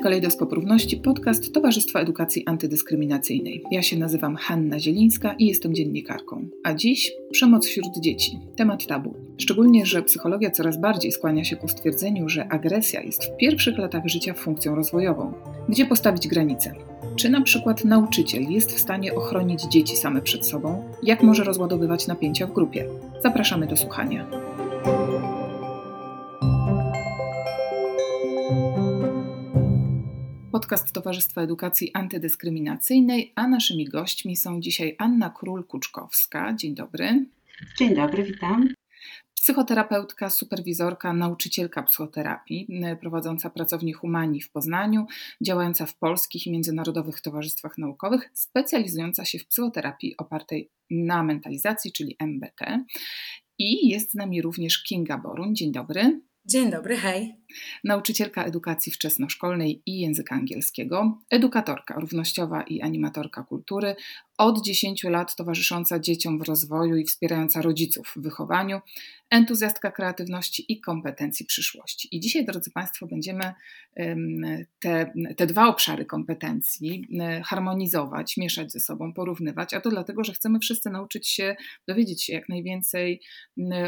jest Kalejdoskop Równości, podcast Towarzystwa Edukacji Antydyskryminacyjnej. Ja się nazywam Hanna Zielińska i jestem dziennikarką. A dziś przemoc wśród dzieci. Temat tabu. Szczególnie, że psychologia coraz bardziej skłania się ku stwierdzeniu, że agresja jest w pierwszych latach życia funkcją rozwojową. Gdzie postawić granice? Czy na przykład nauczyciel jest w stanie ochronić dzieci same przed sobą? Jak może rozładowywać napięcia w grupie? Zapraszamy do słuchania. Podcast Towarzystwa Edukacji Antydyskryminacyjnej, a naszymi gośćmi są dzisiaj Anna Król-Kuczkowska. Dzień dobry. Dzień dobry, witam. Psychoterapeutka, superwizorka, nauczycielka psychoterapii, prowadząca pracownię Humanii w Poznaniu, działająca w polskich i międzynarodowych towarzystwach naukowych, specjalizująca się w psychoterapii opartej na mentalizacji, czyli MBT. I jest z nami również Kinga Boruń. Dzień dobry. Dzień dobry, hej. Nauczycielka edukacji wczesnoszkolnej i języka angielskiego, edukatorka równościowa i animatorka kultury, od 10 lat towarzysząca dzieciom w rozwoju i wspierająca rodziców w wychowaniu, entuzjastka kreatywności i kompetencji przyszłości. I dzisiaj, drodzy Państwo, będziemy te dwa obszary kompetencji harmonizować, mieszać ze sobą, porównywać, a to dlatego, że chcemy wszyscy dowiedzieć się jak najwięcej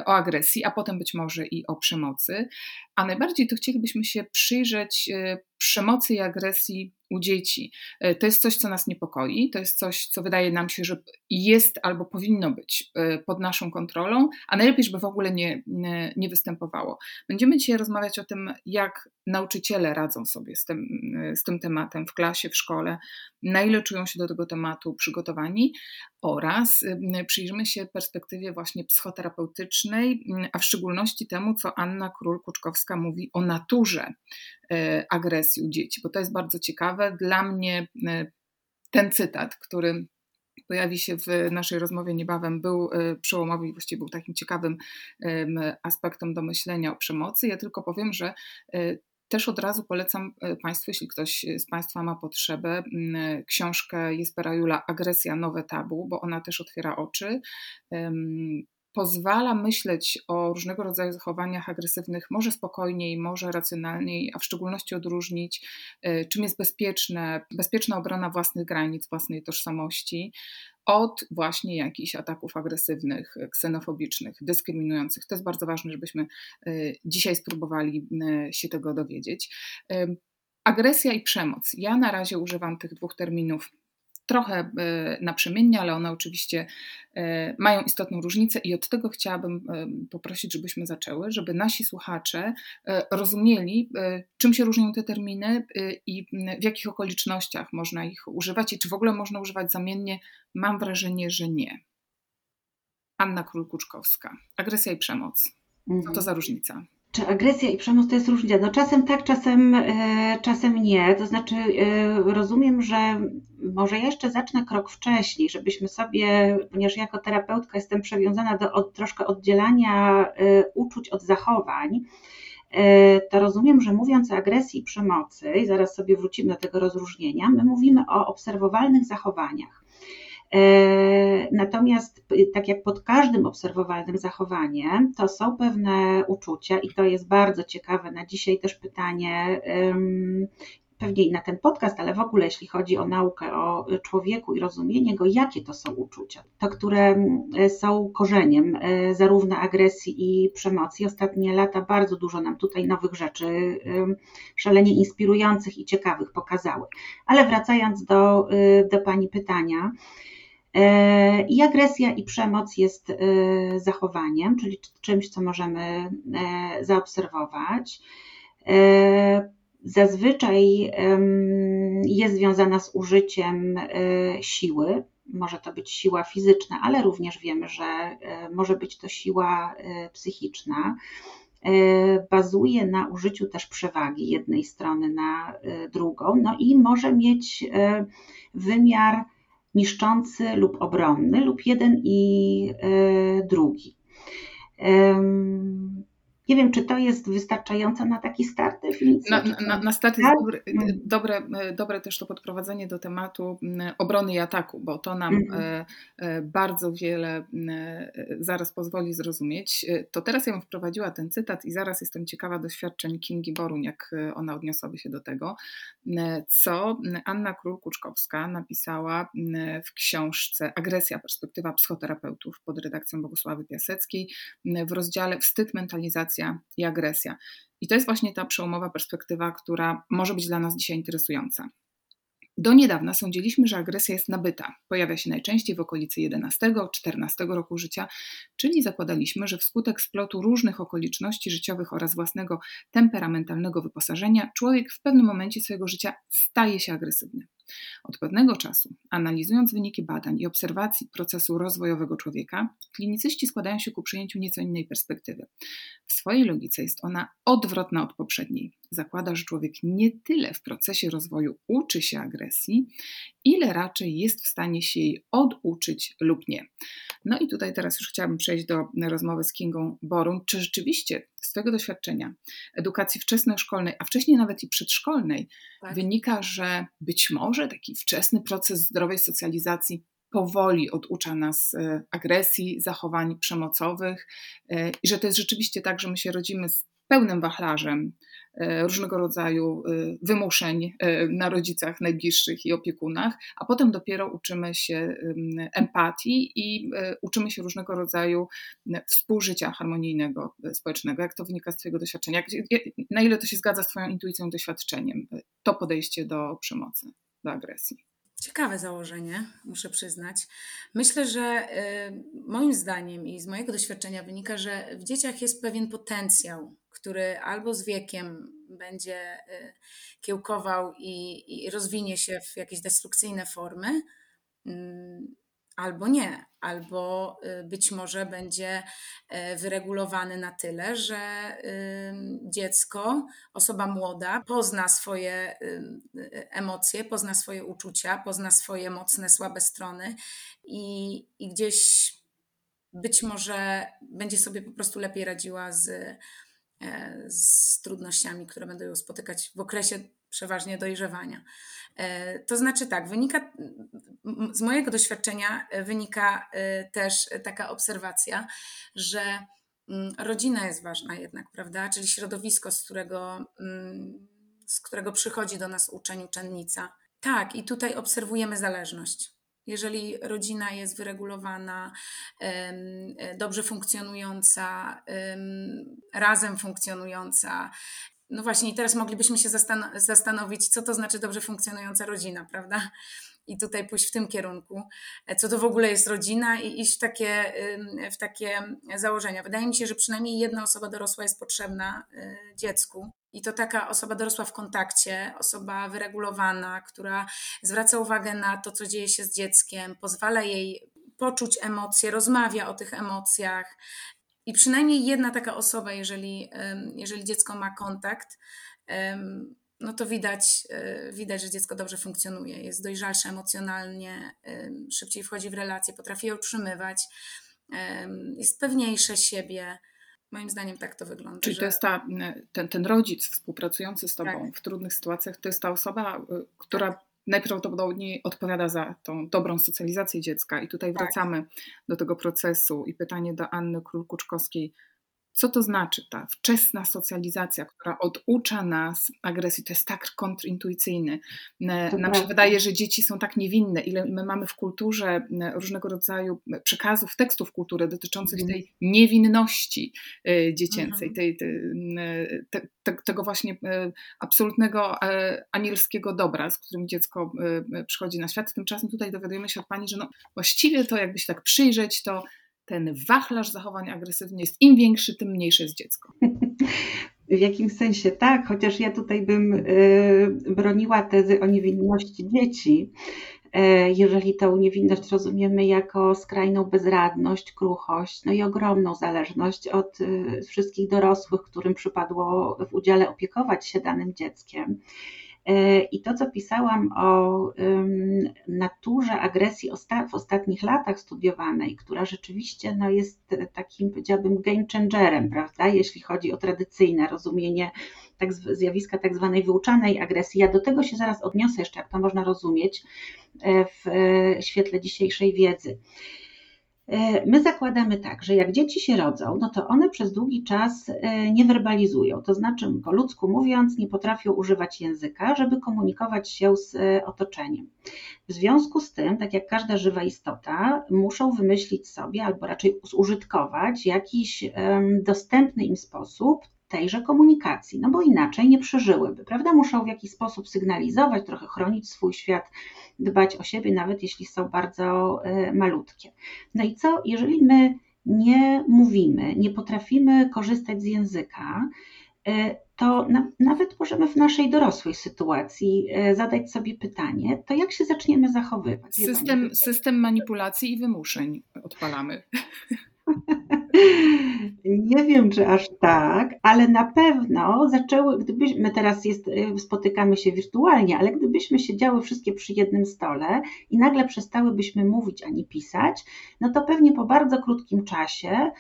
o agresji, a potem być może i o przemocy, a najbardziej to chcielibyśmy się przyjrzeć przemocy i agresji u dzieci. To jest coś, co nas niepokoi, to jest coś, co wydaje nam się, że jest albo powinno być pod naszą kontrolą, a najlepiej, żeby w ogóle nie występowało. Będziemy dzisiaj rozmawiać o tym, jak nauczyciele radzą sobie z tym tematem w klasie, w szkole, na ile czują się do tego tematu przygotowani oraz przyjrzymy się perspektywie właśnie psychoterapeutycznej, a w szczególności temu, co Anna Król-Kuczkowska mówi o naturze agresji u dzieci, bo to jest bardzo ciekawe. Dla mnie ten cytat, który pojawi się w naszej rozmowie niebawem, był przełomowy i właściwie był takim ciekawym aspektem do myślenia o przemocy. Ja tylko powiem, że też od razu polecam Państwu, jeśli ktoś z Państwa ma potrzebę, książkę Jespera Juula Agresja, nowe tabu, bo ona też otwiera oczy. Pozwala myśleć o różnego rodzaju zachowaniach agresywnych może spokojniej, może racjonalniej, a w szczególności odróżnić, czym jest bezpieczna obrona własnych granic, własnej tożsamości od właśnie jakichś ataków agresywnych, ksenofobicznych, dyskryminujących. To jest bardzo ważne, żebyśmy dzisiaj spróbowali się tego dowiedzieć. Agresja i przemoc. Ja na razie używam tych dwóch terminów trochę naprzemiennie, ale one oczywiście mają istotną różnicę i od tego chciałabym poprosić, żebyśmy zaczęły, żeby nasi słuchacze rozumieli, czym się różnią te terminy i w jakich okolicznościach można ich używać i czy w ogóle można używać zamiennie. Mam wrażenie, że nie. Anna Król-Kuczkowska. Agresja i przemoc. Co to za różnica? Czy agresja i przemoc to jest różnica? No czasem tak, czasem nie. To znaczy rozumiem, że może jeszcze zacznę krok wcześniej, żebyśmy sobie, ponieważ jako terapeutka jestem przywiązana do troszkę oddzielania uczuć od zachowań, to rozumiem, że mówiąc o agresji i przemocy, i zaraz sobie wrócimy do tego rozróżnienia, my mówimy o obserwowalnych zachowaniach. Natomiast tak jak pod każdym obserwowalnym zachowaniem, to są pewne uczucia i to jest bardzo ciekawe na dzisiaj też pytanie, pewnie i na ten podcast, ale w ogóle jeśli chodzi o naukę o człowieku i rozumienie go, jakie to są uczucia, to które są korzeniem zarówno agresji i przemocy. Ostatnie lata bardzo dużo nam tutaj nowych rzeczy szalenie inspirujących i ciekawych pokazały. Ale wracając do Pani pytania, i agresja i przemoc jest zachowaniem, czyli czymś, co możemy zaobserwować. Zazwyczaj jest związana z użyciem siły, może to być siła fizyczna, ale również wiemy, że może być to siła psychiczna. Bazuje na użyciu też przewagi jednej strony na drugą, no i może mieć wymiar niszczący lub obronny, lub jeden i drugi. Nie wiem, czy to jest wystarczające na taki start definicji? Na start jest dobre też to podprowadzenie do tematu obrony i ataku, bo to nam bardzo wiele zaraz pozwoli zrozumieć. To teraz ja bym wprowadziła ten cytat i zaraz jestem ciekawa doświadczeń Kingi Boruń, jak ona odniosłaby się do tego, co Anna Król-Kuczkowska napisała w książce Agresja, perspektywa psychoterapeutów pod redakcją Bogusławy Piaseckiej w rozdziale Wstyd, mentalizacja i agresja. I to jest właśnie ta przełomowa perspektywa, która może być dla nas dzisiaj interesująca. Do niedawna sądziliśmy, że agresja jest nabyta. Pojawia się najczęściej w okolicy 11-14 roku życia, czyli zakładaliśmy, że wskutek splotu różnych okoliczności życiowych oraz własnego temperamentalnego wyposażenia człowiek w pewnym momencie swojego życia staje się agresywny. Od pewnego czasu, analizując wyniki badań i obserwacji procesu rozwojowego człowieka, klinicyści składają się ku przyjęciu nieco innej perspektywy. W swojej logice jest ona odwrotna od poprzedniej. Zakłada, że człowiek nie tyle w procesie rozwoju uczy się agresji, ile raczej jest w stanie się jej oduczyć lub nie. No i tutaj teraz już chciałabym przejść do rozmowy z Kingą Boruń. Czy rzeczywiście z tego doświadczenia edukacji wczesnoszkolnej, a wcześniej nawet i przedszkolnej, tak, wynika, że być może taki wczesny proces zdrowej socjalizacji powoli oducza nas agresji, zachowań przemocowych i że to jest rzeczywiście tak, że my się rodzimy z pełnym wachlarzem różnego rodzaju wymuszeń na rodzicach najbliższych i opiekunach, a potem dopiero uczymy się empatii i uczymy się różnego rodzaju współżycia harmonijnego, społecznego. Jak to wynika z Twojego doświadczenia? Na ile to się zgadza z Twoją intuicją i doświadczeniem? To podejście do przemocy, do agresji. Ciekawe założenie, muszę przyznać. Myślę, że moim zdaniem i z mojego doświadczenia wynika, że w dzieciach jest pewien potencjał, który albo z wiekiem będzie kiełkował i rozwinie się w jakieś destrukcyjne formy, albo nie, albo być może będzie wyregulowany na tyle, że dziecko, osoba młoda pozna swoje emocje, pozna swoje uczucia, pozna swoje mocne, słabe strony i gdzieś być może będzie sobie po prostu lepiej radziła z trudnościami, które będą ją spotykać w okresie przeważnie dojrzewania. To znaczy tak, wynika z mojego doświadczenia wynika też taka obserwacja, że rodzina jest ważna jednak, prawda? Czyli środowisko, z którego przychodzi do nas uczeń, uczennica. Tak, i tutaj obserwujemy zależność. Jeżeli rodzina jest wyregulowana, dobrze funkcjonująca, razem funkcjonująca, no właśnie i teraz moglibyśmy się zastanowić, co to znaczy dobrze funkcjonująca rodzina, prawda? I tutaj pójść w tym kierunku, co to w ogóle jest rodzina i iść w takie założenia. Wydaje mi się, że przynajmniej jedna osoba dorosła jest potrzebna dziecku. I to taka osoba dorosła w kontakcie, osoba wyregulowana, która zwraca uwagę na to, co dzieje się z dzieckiem, pozwala jej poczuć emocje, rozmawia o tych emocjach. I przynajmniej jedna taka osoba, jeżeli dziecko ma kontakt, no to widać, że dziecko dobrze funkcjonuje, jest dojrzalsze emocjonalnie, szybciej wchodzi w relacje, potrafi je utrzymywać, jest pewniejsze siebie. Moim zdaniem tak to wygląda. Czyli to jest ten rodzic współpracujący z tobą, tak, w trudnych sytuacjach, to jest ta osoba, która najprawdopodobniej odpowiada za tą dobrą socjalizację dziecka. I tutaj wracamy do tego procesu i pytanie do Anny Król-Kuczkowskiej. Co to znaczy ta wczesna socjalizacja, która oducza nas agresji? To jest tak kontrintuicyjny. Nam się wydaje, że dzieci są tak niewinne, ile my mamy w kulturze różnego rodzaju przekazów, tekstów kultury dotyczących tej niewinności dziecięcej, tego właśnie absolutnego anielskiego dobra, z którym dziecko przychodzi na świat. Tymczasem tutaj dowiadujemy się od pani, że no, właściwie to jakby się tak przyjrzeć, to ten wachlarz zachowań agresywnych jest im większy, tym mniejsze jest dziecko. W jakimś sensie tak, chociaż ja tutaj bym broniła tezy o niewinności dzieci, jeżeli tą niewinność rozumiemy jako skrajną bezradność, kruchość, no i ogromną zależność od wszystkich dorosłych, którym przypadło w udziale opiekować się danym dzieckiem. I to, co pisałam o naturze agresji w ostatnich latach studiowanej, która rzeczywiście jest takim, powiedziałabym, game changerem, prawda, jeśli chodzi o tradycyjne rozumienie zjawiska tak zwanej wyuczanej agresji. Ja do tego się zaraz odniosę jeszcze, jak to można rozumieć w świetle dzisiejszej wiedzy. My zakładamy tak, że jak dzieci się rodzą, no to one przez długi czas nie werbalizują, to znaczy po ludzku mówiąc nie potrafią używać języka, żeby komunikować się z otoczeniem. W związku z tym, tak jak każda żywa istota, muszą wymyślić sobie albo raczej zużytkować jakiś dostępny im sposób tejże komunikacji, no bo inaczej nie przeżyłyby, prawda? Muszą w jakiś sposób sygnalizować, trochę chronić swój świat, dbać o siebie, nawet jeśli są bardzo malutkie. No i co, jeżeli my nie mówimy, nie potrafimy korzystać z języka, to nawet możemy w naszej dorosłej sytuacji zadać sobie pytanie, to jak się zaczniemy zachowywać? System manipulacji i wymuszeń odpalamy. Nie wiem, czy aż tak, ale na pewno gdybyśmy teraz spotykamy się wirtualnie, ale gdybyśmy siedziały wszystkie przy jednym stole i nagle przestałybyśmy mówić ani pisać, no to pewnie po bardzo krótkim czasie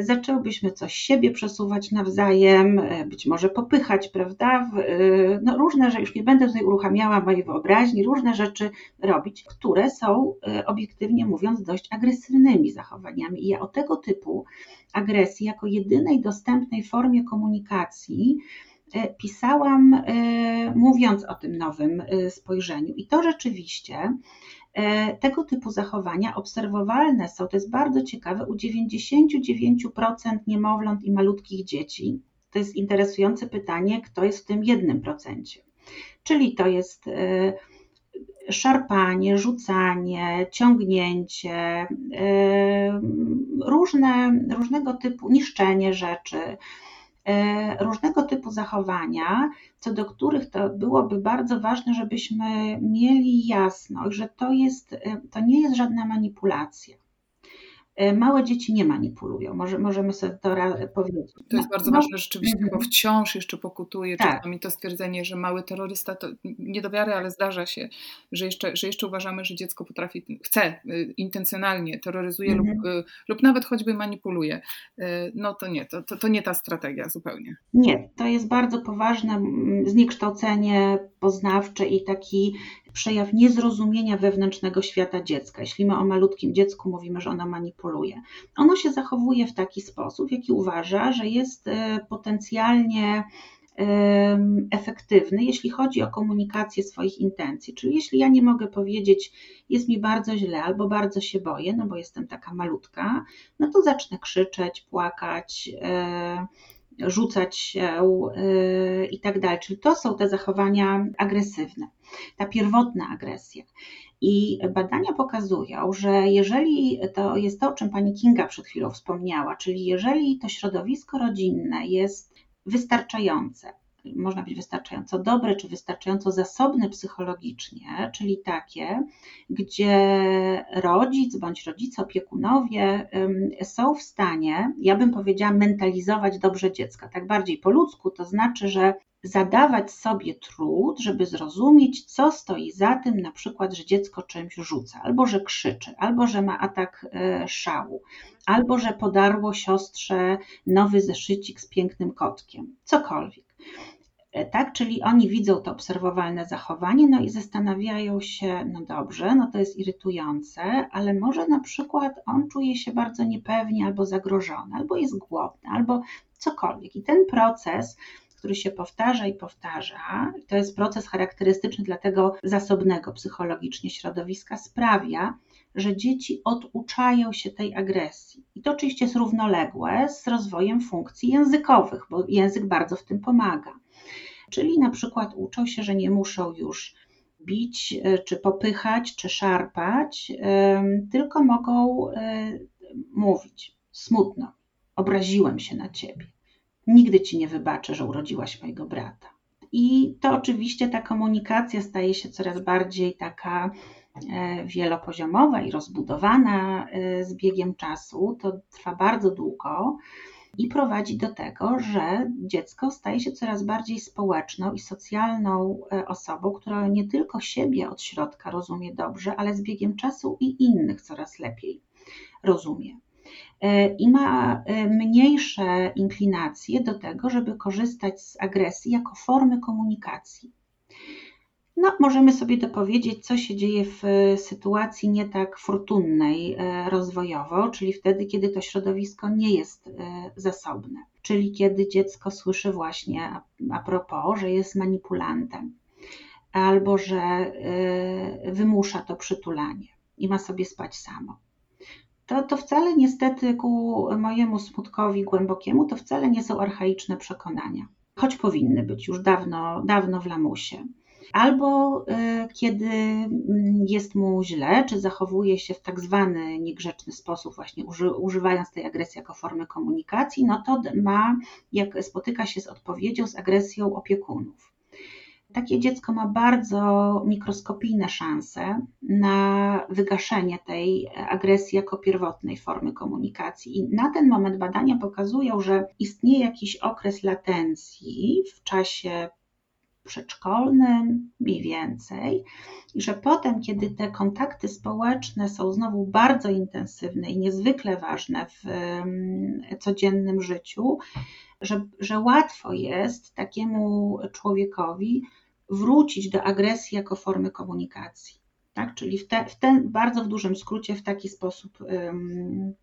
zaczęłybyśmy coś siebie przesuwać nawzajem, być może popychać, prawda? No różne rzeczy, już nie będę tutaj uruchamiała mojej wyobraźni, różne rzeczy robić, które są obiektywnie mówiąc dość agresywnymi zachowaniami. I ja o tego typu agresji jako jedynej dostępnej formie komunikacji pisałam, mówiąc o tym nowym spojrzeniu. I to rzeczywiście tego typu zachowania obserwowalne są, to jest bardzo ciekawe, u 99% niemowląt i malutkich dzieci. To jest interesujące pytanie, kto jest w tym 1%. Czyli to jest szarpanie, rzucanie, ciągnięcie, różnego typu niszczenie rzeczy, różnego typu zachowania, co do których to byłoby bardzo ważne, żebyśmy mieli jasność, że to nie jest żadna manipulacja. Małe dzieci nie manipulują, możemy sobie to powiedzieć. To jest bardzo ważne rzeczywiście, bo wciąż jeszcze pokutuje czasami to stwierdzenie, że mały terrorysta, to nie do wiary, ale zdarza się, że jeszcze uważamy, że dziecko potrafi, chce intencjonalnie, terroryzuje lub nawet choćby manipuluje. No to nie, to nie ta strategia zupełnie. Nie, to jest bardzo poważne zniekształcenie poznawcze i taki przejaw niezrozumienia wewnętrznego świata dziecka. Jeśli my o malutkim dziecku mówimy, że ono manipuluje, ono się zachowuje w taki sposób, jaki uważa, że jest potencjalnie efektywny, jeśli chodzi o komunikację swoich intencji. Czyli jeśli ja nie mogę powiedzieć, jest mi bardzo źle albo bardzo się boję, no bo jestem taka malutka, no to zacznę krzyczeć, płakać, rzucać się i tak dalej. Czyli to są te zachowania agresywne, ta pierwotna agresja. I badania pokazują, że jeżeli to jest to, o czym pani Kinga przed chwilą wspomniała, czyli jeżeli to środowisko rodzinne jest wystarczające, można być wystarczająco dobre, czy wystarczająco zasobne psychologicznie, czyli takie, gdzie rodzic bądź rodzice, opiekunowie są w stanie, ja bym powiedziała, mentalizować dobrze dziecka, tak bardziej po ludzku, to znaczy, że zadawać sobie trud, żeby zrozumieć, co stoi za tym, na przykład, że dziecko czymś rzuca, albo że krzyczy, albo że ma atak szału, albo że podarło siostrze nowy zeszycik z pięknym kotkiem, cokolwiek. Tak, czyli oni widzą to obserwowalne zachowanie, no i zastanawiają się, no dobrze, no to jest irytujące, ale może na przykład on czuje się bardzo niepewnie, albo zagrożony, albo jest głodny, albo cokolwiek. I ten proces, który się powtarza i powtarza, to jest proces charakterystyczny dla tego zasobnego psychologicznie środowiska, sprawia, że dzieci oduczają się tej agresji. I to oczywiście jest równoległe z rozwojem funkcji językowych, bo język bardzo w tym pomaga. Czyli na przykład uczą się, że nie muszą już bić, czy popychać, czy szarpać, tylko mogą mówić smutno, obraziłem się na ciebie. Nigdy ci nie wybaczę, że urodziłaś mojego brata. I to oczywiście ta komunikacja staje się coraz bardziej taka wielopoziomowa i rozbudowana z biegiem czasu. To trwa bardzo długo. i prowadzi do tego, że dziecko staje się coraz bardziej społeczną i socjalną osobą, która nie tylko siebie od środka rozumie dobrze, ale z biegiem czasu i innych coraz lepiej rozumie. I ma mniejsze inklinacje do tego, żeby korzystać z agresji jako formy komunikacji. No, możemy sobie dopowiedzieć, co się dzieje w sytuacji nie tak fortunnej rozwojowo, czyli wtedy, kiedy to środowisko nie jest zasobne, czyli kiedy dziecko słyszy właśnie a propos, że jest manipulantem albo że wymusza to przytulanie i ma sobie spać samo. To wcale niestety, ku mojemu smutkowi głębokiemu, to wcale nie są archaiczne przekonania, choć powinny być już dawno w lamusie. Albo kiedy jest mu źle, czy zachowuje się w tak zwany niegrzeczny sposób, właśnie używając tej agresji jako formy komunikacji, no to jak spotyka się z odpowiedzią, z agresją opiekunów. Takie dziecko ma bardzo mikroskopijne szanse na wygaszenie tej agresji jako pierwotnej formy komunikacji. I na ten moment badania pokazują, że istnieje jakiś okres latencji w czasie przedszkolnym mniej więcej i że potem, kiedy te kontakty społeczne są znowu bardzo intensywne i niezwykle ważne w codziennym życiu, że łatwo jest takiemu człowiekowi wrócić do agresji jako formy komunikacji. Tak? Czyli bardzo w dużym skrócie w taki sposób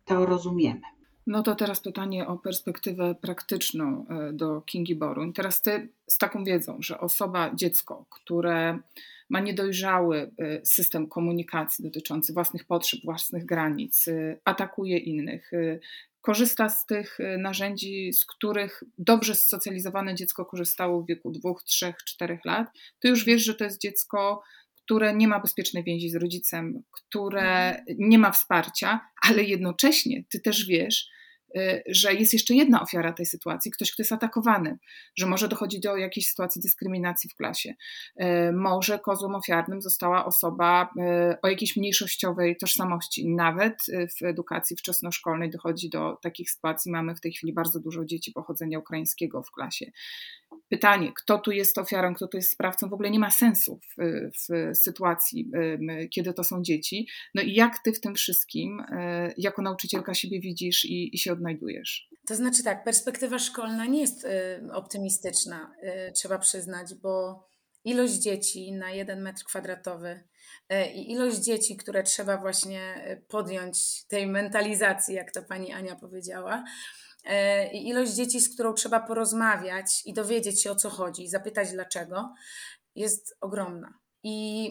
to rozumiemy. No to teraz pytanie o perspektywę praktyczną do Kingi Boruń. Teraz ty z taką wiedzą, że dziecko, które ma niedojrzały system komunikacji dotyczący własnych potrzeb, własnych granic, atakuje innych, korzysta z tych narzędzi, z których dobrze socjalizowane dziecko korzystało w wieku 2, 3, 4 lat, to już wiesz, że to jest dziecko, które nie ma bezpiecznej więzi z rodzicem, które nie ma wsparcia, ale jednocześnie ty też wiesz, że jest jeszcze jedna ofiara tej sytuacji, ktoś, kto jest atakowany, że może dochodzi do jakiejś sytuacji dyskryminacji w klasie, może kozłem ofiarnym została osoba o jakiejś mniejszościowej tożsamości. Nawet w edukacji wczesnoszkolnej dochodzi do takich sytuacji. Mamy w tej chwili bardzo dużo dzieci pochodzenia ukraińskiego w klasie. Pytanie, kto tu jest ofiarą, kto tu jest sprawcą, w ogóle nie ma sensu w sytuacji, kiedy to są dzieci. No i jak ty w tym wszystkim jako nauczycielka siebie widzisz i się odnajdujesz? To znaczy tak, perspektywa szkolna nie jest optymistyczna, trzeba przyznać, bo ilość dzieci na 1 m2 i ilość dzieci, które trzeba właśnie podjąć tej mentalizacji, jak to pani Ania powiedziała, i ilość dzieci, z którą trzeba porozmawiać i dowiedzieć się, o co chodzi, zapytać dlaczego, jest ogromna. I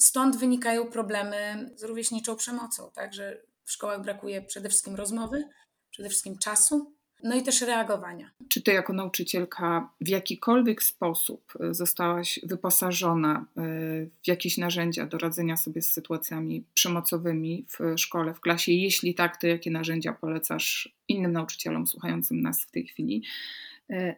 stąd wynikają problemy z rówieśniczą przemocą, tak, że w szkołach brakuje przede wszystkim rozmowy, przede wszystkim czasu, no i też reagowania. Czy ty jako nauczycielka w jakikolwiek sposób zostałaś wyposażona w jakieś narzędzia do radzenia sobie z sytuacjami przemocowymi w szkole, w klasie? Jeśli tak, to jakie narzędzia polecasz innym nauczycielom słuchającym nas w tej chwili?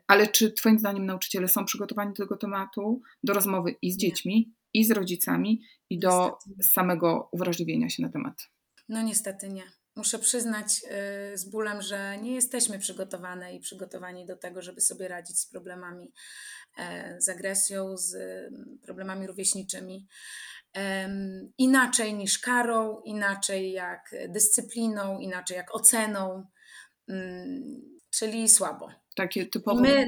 Ale czy twoim zdaniem nauczyciele są przygotowani do tego tematu, do rozmowy i z dziećmi, i z rodzicami, i do samego uwrażliwienia się na temat? No niestety nie. Muszę przyznać z bólem, że nie jesteśmy przygotowane i przygotowani do tego, żeby sobie radzić z problemami, z agresją, z problemami rówieśniczymi. Inaczej niż karą, inaczej jak dyscypliną, inaczej jak oceną, czyli słabo. Takie typowo my,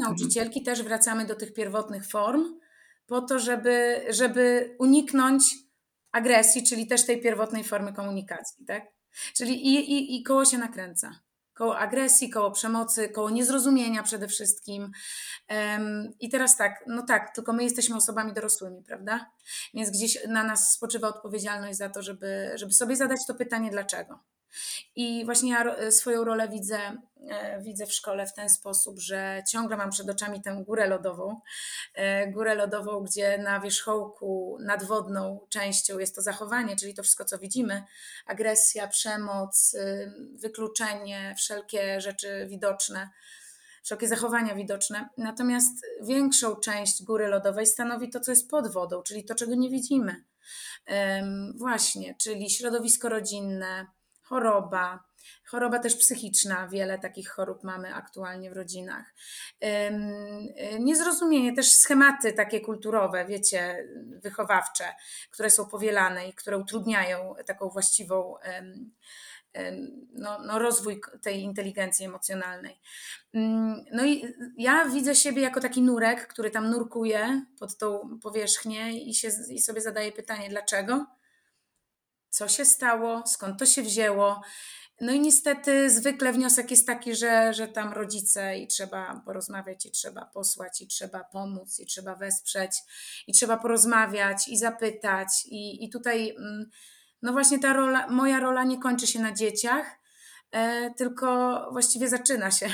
nauczycielki, też wracamy do tych pierwotnych form po to, żeby uniknąć agresji, czyli też tej pierwotnej formy komunikacji, tak? Czyli i koło się nakręca. Koło agresji, koło przemocy, koło niezrozumienia przede wszystkim. I teraz tak, no tak, tylko my jesteśmy osobami dorosłymi, prawda? Więc gdzieś na nas spoczywa odpowiedzialność za to, żeby sobie zadać to pytanie dlaczego. I właśnie ja swoją rolę widzę w szkole w ten sposób, że ciągle mam przed oczami tę górę lodową, gdzie na wierzchołku nadwodną częścią jest to zachowanie, czyli to wszystko, co widzimy, agresja, przemoc, wykluczenie, wszelkie rzeczy widoczne, wszelkie zachowania widoczne. Natomiast większą część góry lodowej stanowi to, co jest pod wodą, czyli to, czego nie widzimy. Właśnie, czyli środowisko rodzinne, choroba, Choroba też psychiczna, wiele takich chorób mamy aktualnie w rodzinach. Niezrozumienie, też schematy takie kulturowe, wiecie, wychowawcze, które są powielane i które utrudniają taką właściwą rozwój tej inteligencji emocjonalnej. No i ja widzę siebie jako taki nurek, który tam nurkuje pod tą powierzchnię i sobie zadaje pytanie, dlaczego? Co się stało? Skąd to się wzięło? No i niestety zwykle wniosek jest taki, że tam rodzice i trzeba porozmawiać, i trzeba posłać, i trzeba pomóc, i trzeba wesprzeć, i trzeba porozmawiać, i zapytać. I tutaj no właśnie ta rola, moja rola nie kończy się na dzieciach, tylko właściwie zaczyna się.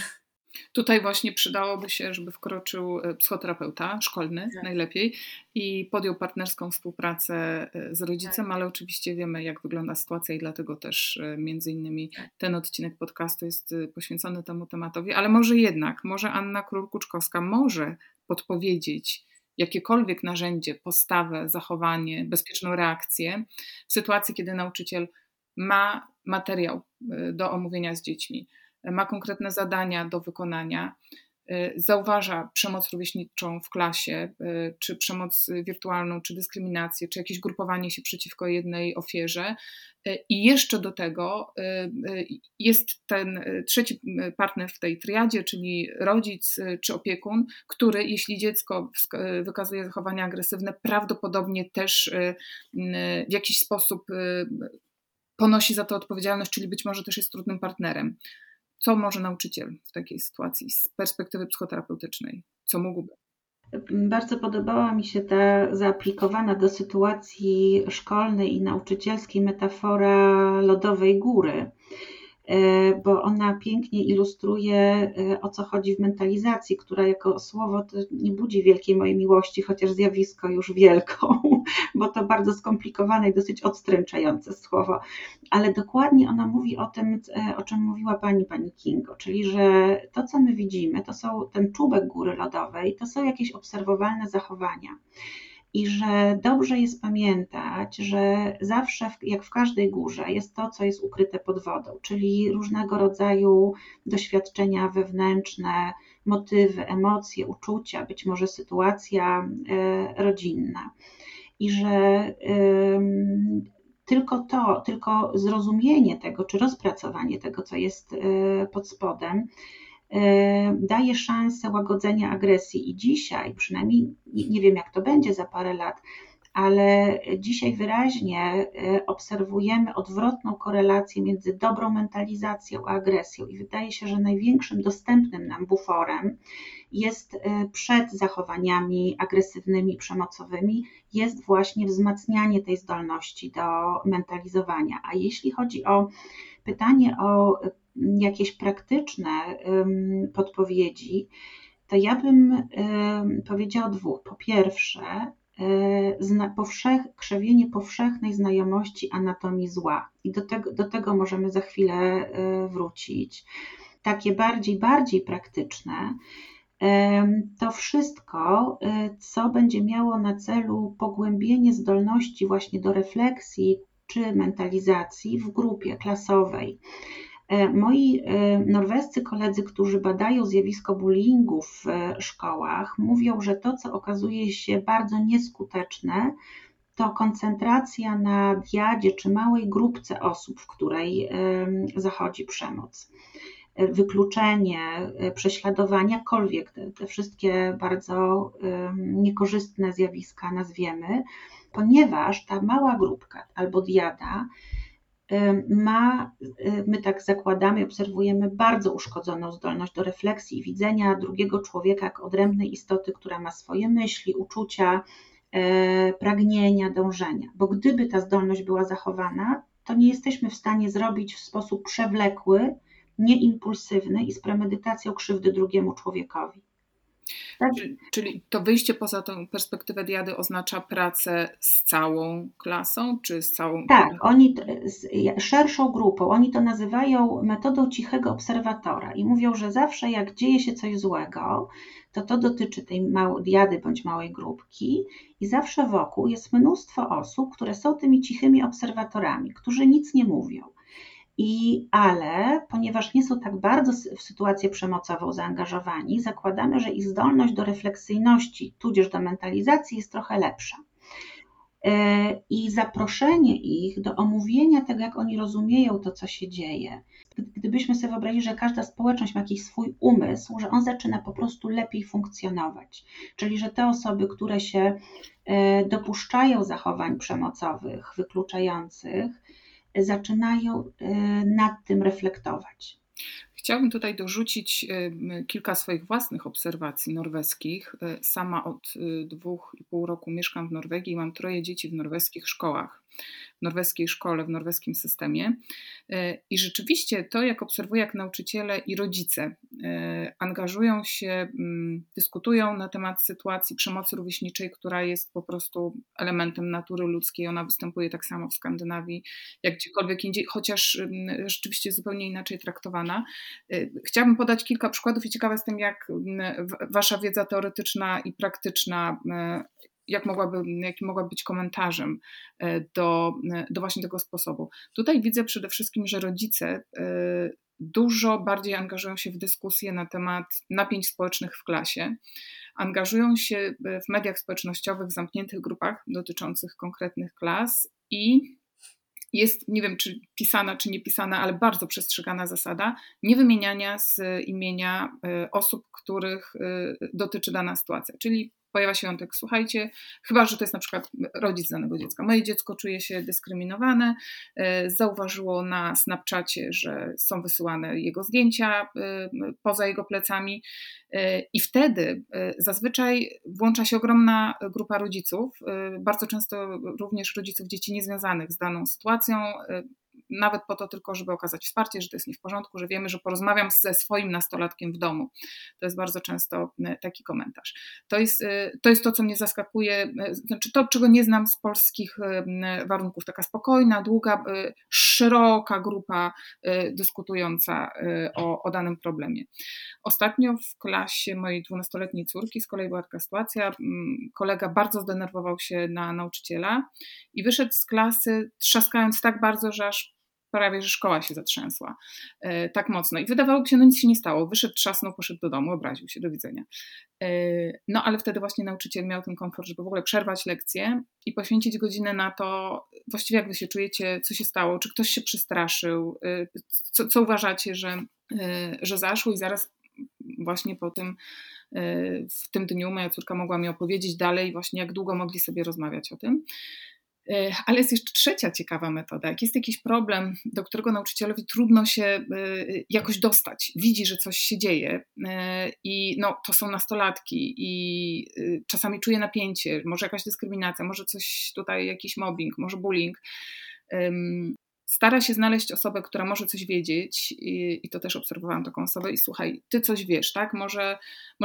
Tutaj właśnie przydałoby się, żeby wkroczył psychoterapeuta szkolny, tak, najlepiej, i podjął partnerską współpracę z rodzicem, tak, ale oczywiście wiemy, jak wygląda sytuacja i dlatego też między innymi ten odcinek podcastu jest poświęcony temu tematowi, ale może Anna Król-Kuczkowska może podpowiedzieć jakiekolwiek narzędzie, postawę, zachowanie, bezpieczną reakcję w sytuacji, kiedy nauczyciel ma materiał do omówienia z dziećmi, ma konkretne zadania do wykonania, zauważa przemoc rówieśniczą w klasie, czy przemoc wirtualną, czy dyskryminację, czy jakieś grupowanie się przeciwko jednej ofierze. I jeszcze do tego jest ten trzeci partner w tej triadzie, czyli rodzic czy opiekun, który, jeśli dziecko wykazuje zachowania agresywne, prawdopodobnie też w jakiś sposób ponosi za to odpowiedzialność, czyli być może też jest trudnym partnerem. Co może nauczyciel w takiej sytuacji z perspektywy psychoterapeutycznej? Co mógłby? Bardzo podobała mi się ta zaaplikowana do sytuacji szkolnej i nauczycielskiej metafora lodowej góry, bo ona pięknie ilustruje, o co chodzi w mentalizacji, która jako słowo nie budzi wielkiej mojej miłości, chociaż zjawisko już wielką, bo to bardzo skomplikowane i dosyć odstręczające słowo, ale dokładnie ona mówi o tym, o czym mówiła pani Kingo, czyli że to, co my widzimy, to są ten czubek góry lodowej, to są jakieś obserwowalne zachowania. I że dobrze jest pamiętać, że zawsze, jak w każdej górze, jest to, co jest ukryte pod wodą, czyli różnego rodzaju doświadczenia wewnętrzne, motywy, emocje, uczucia, być może sytuacja rodzinna. I że tylko zrozumienie tego, czy rozpracowanie tego, co jest pod spodem, daje szansę łagodzenia agresji. I dzisiaj, przynajmniej nie wiem, jak to będzie za parę lat, ale dzisiaj wyraźnie obserwujemy odwrotną korelację między dobrą mentalizacją a agresją i wydaje się, że największym dostępnym nam buforem jest przed zachowaniami agresywnymi, przemocowymi, jest właśnie wzmacnianie tej zdolności do mentalizowania. A jeśli chodzi o pytanie o jakieś praktyczne podpowiedzi, to ja bym powiedziała dwóch. Po pierwsze, krzewienie powszechnej znajomości anatomii zła. I do tego możemy za chwilę wrócić. Takie bardziej praktyczne to wszystko, co będzie miało na celu pogłębienie zdolności właśnie do refleksji czy mentalizacji w grupie klasowej. Moi norwescy koledzy, którzy badają zjawisko bullyingu w szkołach, mówią, że to, co okazuje się bardzo nieskuteczne, to koncentracja na diadzie czy małej grupce osób, w której zachodzi przemoc. Wykluczenie, prześladowanie, jakkolwiek te wszystkie bardzo niekorzystne zjawiska nazwiemy, ponieważ ta mała grupka albo diada ma, my tak zakładamy, obserwujemy bardzo uszkodzoną zdolność do refleksji i widzenia drugiego człowieka jako odrębnej istoty, która ma swoje myśli, uczucia, pragnienia, dążenia. Bo gdyby ta zdolność była zachowana, to nie jesteśmy w stanie zrobić w sposób przewlekły, nieimpulsywny i z premedytacją krzywdy drugiemu człowiekowi. Tak? Czyli to wyjście poza tą perspektywę diady oznacza pracę z całą klasą, czy z całą... Tak, oni z szerszą grupą, oni to nazywają metodą cichego obserwatora i mówią, że zawsze jak dzieje się coś złego, to dotyczy tej diady bądź małej grupki i zawsze wokół jest mnóstwo osób, które są tymi cichymi obserwatorami, którzy nic nie mówią. Ale ponieważ nie są tak bardzo w sytuację przemocową zaangażowani, zakładamy, że ich zdolność do refleksyjności, tudzież do mentalizacji jest trochę lepsza. I zaproszenie ich do omówienia tego, jak oni rozumieją to, co się dzieje. Gdybyśmy sobie wyobrazili, że każda społeczność ma jakiś swój umysł, że on zaczyna po prostu lepiej funkcjonować. Czyli, że te osoby, które się dopuszczają zachowań przemocowych, wykluczających, zaczynają nad tym reflektować. Chciałabym tutaj dorzucić kilka swoich własnych obserwacji norweskich. Sama od 2,5 roku mieszkam w Norwegii i mam 3 dzieci w norweskich szkołach, w norweskiej szkole, w norweskim systemie. I rzeczywiście to, jak obserwuję, jak nauczyciele i rodzice angażują się, dyskutują na temat sytuacji przemocy rówieśniczej, która jest po prostu elementem natury ludzkiej. Ona występuje tak samo w Skandynawii, jak gdziekolwiek indziej, chociaż rzeczywiście zupełnie inaczej traktowana. Chciałabym podać kilka przykładów i ciekawa jestem, jak wasza wiedza teoretyczna i praktyczna, jaki mogłaby być komentarzem do właśnie tego sposobu. Tutaj widzę przede wszystkim, że rodzice dużo bardziej angażują się w dyskusje na temat napięć społecznych w klasie, angażują się w mediach społecznościowych, w zamkniętych grupach dotyczących konkretnych klas i jest, nie wiem czy pisana, czy niepisana, ale bardzo przestrzegana zasada niewymieniania z imienia osób, których dotyczy dana sytuacja. Czyli pojawia się wątek, słuchajcie, chyba że to jest na przykład rodzic danego dziecka. Moje dziecko czuje się dyskryminowane, zauważyło na Snapchacie, że są wysyłane jego zdjęcia poza jego plecami i wtedy zazwyczaj włącza się ogromna grupa rodziców, bardzo często również rodziców dzieci niezwiązanych z daną sytuacją, nawet po to tylko, żeby okazać wsparcie, że to jest nie w porządku, że wiemy, że porozmawiam ze swoim nastolatkiem w domu. To jest bardzo często taki komentarz. To jest to, co mnie zaskakuje, znaczy to, czego nie znam z polskich warunków. Taka spokojna, długa, szeroka grupa dyskutująca o danym problemie. Ostatnio w klasie mojej 12-letniej córki z kolei była taka sytuacja. Kolega bardzo zdenerwował się na nauczyciela i wyszedł z klasy trzaskając tak bardzo, że aż prawie, że szkoła się zatrzęsła tak mocno i wydawało się, no nic się nie stało, wyszedł, trzasnął, poszedł do domu, obraził się, do widzenia. No ale wtedy właśnie nauczyciel miał ten komfort, żeby w ogóle przerwać lekcję i poświęcić godzinę na to, właściwie jak wy się czujecie, co się stało, czy ktoś się przestraszył, co uważacie, że zaszło i zaraz właśnie po tym, w tym dniu moja córka mogła mi opowiedzieć dalej właśnie jak długo mogli sobie rozmawiać o tym. Ale jest jeszcze trzecia ciekawa metoda. Jak jest jakiś problem, do którego nauczycielowi trudno się jakoś dostać, widzi, że coś się dzieje i no, to są nastolatki i czasami czuje napięcie, może jakaś dyskryminacja, może coś tutaj, jakiś mobbing, może bullying. Stara się znaleźć osobę, która może coś wiedzieć i to też obserwowałam taką osobę i słuchaj, ty coś wiesz, tak? Może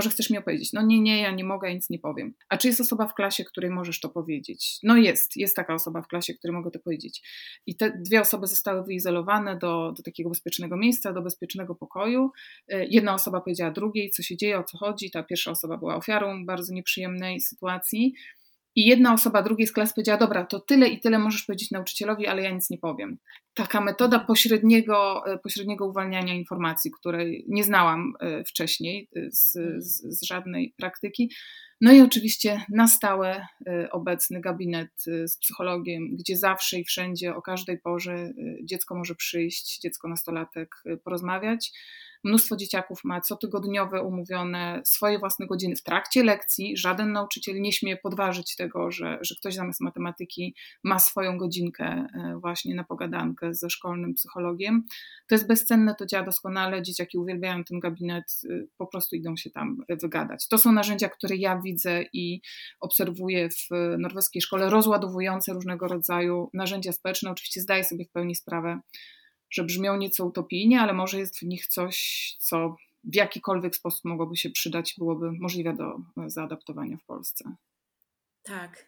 chcesz mi opowiedzieć. No nie, ja nie mogę, ja nic nie powiem. A czy jest osoba w klasie, której możesz to powiedzieć? No jest taka osoba w klasie, której mogę to powiedzieć. I te dwie osoby zostały wyizolowane do takiego bezpiecznego miejsca, do bezpiecznego pokoju. Jedna osoba powiedziała drugiej, co się dzieje, o co chodzi. Ta pierwsza osoba była ofiarą bardzo nieprzyjemnej sytuacji. I jedna osoba drugiej z klas powiedziała, dobra, to tyle i tyle możesz powiedzieć nauczycielowi, ale ja nic nie powiem. Taka metoda pośredniego uwalniania informacji, której nie znałam wcześniej z żadnej praktyki. No i oczywiście na stałe obecny gabinet z psychologiem, gdzie zawsze i wszędzie o każdej porze dziecko może przyjść, dziecko nastolatek porozmawiać. Mnóstwo dzieciaków ma cotygodniowe umówione swoje własne godziny w trakcie lekcji. Żaden nauczyciel nie śmie podważyć tego, że ktoś zamiast matematyki ma swoją godzinkę właśnie na pogadankę ze szkolnym psychologiem. To jest bezcenne, to działa doskonale. Dzieciaki uwielbiają ten gabinet, po prostu idą się tam wygadać. To są narzędzia, które ja widzę i obserwuję w norweskiej szkole, rozładowujące różnego rodzaju narzędzia społeczne. Oczywiście zdaję sobie w pełni sprawę, że brzmią nieco utopijnie, ale może jest w nich coś, co w jakikolwiek sposób mogłoby się przydać, byłoby możliwe do zaadaptowania w Polsce.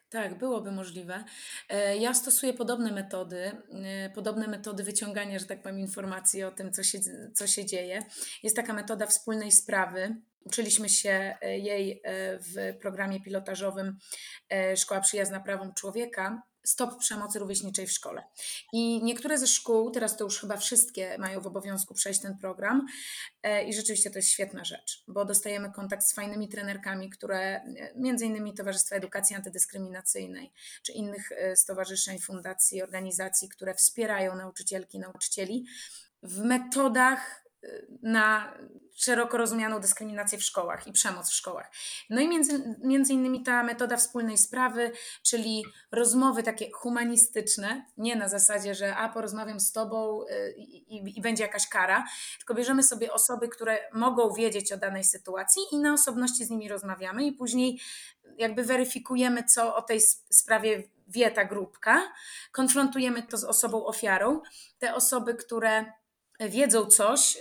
Tak, byłoby możliwe. Ja stosuję podobne metody wyciągania, że tak powiem, informacji o tym, co się dzieje. Jest taka metoda wspólnej sprawy. Uczyliśmy się jej w programie pilotażowym Szkoła Przyjazna Prawom Człowieka. Stop przemocy rówieśniczej w szkole. I niektóre ze szkół, teraz to już chyba wszystkie, mają w obowiązku przejść ten program i rzeczywiście to jest świetna rzecz, bo dostajemy kontakt z fajnymi trenerkami, które między innymi Towarzystwa Edukacji Antydyskryminacyjnej czy innych stowarzyszeń, fundacji, organizacji, które wspierają nauczycielki i nauczycieli w metodach na szeroko rozumianą dyskryminację w szkołach i przemoc w szkołach. No i między innymi ta metoda wspólnej sprawy, czyli rozmowy takie humanistyczne, nie na zasadzie, że porozmawiam z tobą i będzie jakaś kara, tylko bierzemy sobie osoby, które mogą wiedzieć o danej sytuacji i na osobności z nimi rozmawiamy i później jakby weryfikujemy, co o tej sprawie wie ta grupka, konfrontujemy to z osobą ofiarą. Te osoby, które wiedzą coś,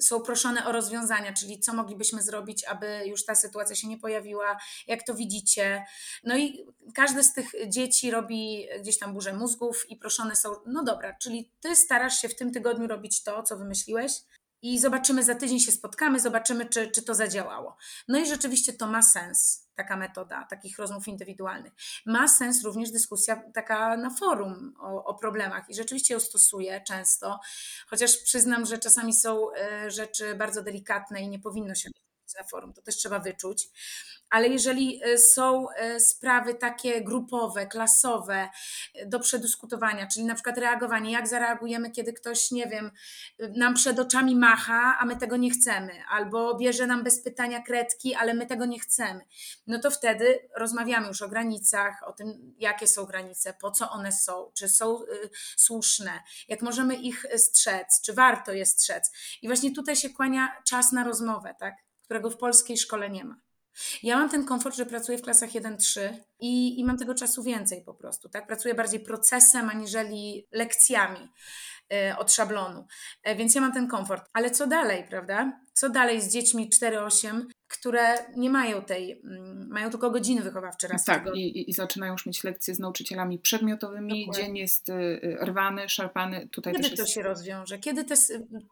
są proszone o rozwiązania, czyli co moglibyśmy zrobić, aby już ta sytuacja się nie pojawiła, jak to widzicie. No i każde z tych dzieci robi gdzieś tam burzę mózgów i proszone są, no dobra, czyli ty starasz się w tym tygodniu robić to, co wymyśliłeś i zobaczymy, za tydzień się spotkamy, zobaczymy, czy to zadziałało. No i rzeczywiście to ma sens, taka metoda takich rozmów indywidualnych. Ma sens również dyskusja taka na forum o problemach i rzeczywiście ją stosuję często, chociaż przyznam, że czasami są rzeczy bardzo delikatne i nie powinno się na forum, to też trzeba wyczuć, ale jeżeli są sprawy takie grupowe, klasowe do przedyskutowania, czyli na przykład reagowanie, jak zareagujemy, kiedy ktoś, nie wiem, nam przed oczami macha, a my tego nie chcemy, albo bierze nam bez pytania kredki, ale my tego nie chcemy, no to wtedy rozmawiamy już o granicach, o tym, jakie są granice, po co one są, czy są słuszne, jak możemy ich strzec, czy warto je strzec i właśnie tutaj się kłania czas na rozmowę, tak? Którego w polskiej szkole nie ma. Ja mam ten komfort, że pracuję w klasach 1-3 i mam tego czasu więcej po prostu. Tak? Pracuję bardziej procesem, aniżeli lekcjami od szablonu. Więc ja mam ten komfort. Ale co dalej, prawda? Co dalej z dziećmi 4-8, które nie mają mają tylko godziny wychowawcze raz w tygodniu. Tak, i zaczynają już mieć lekcje z nauczycielami przedmiotowymi. Dokładnie. Dzień jest rwany, szarpany. Tutaj kiedy też to się rozwiąże? Kiedy te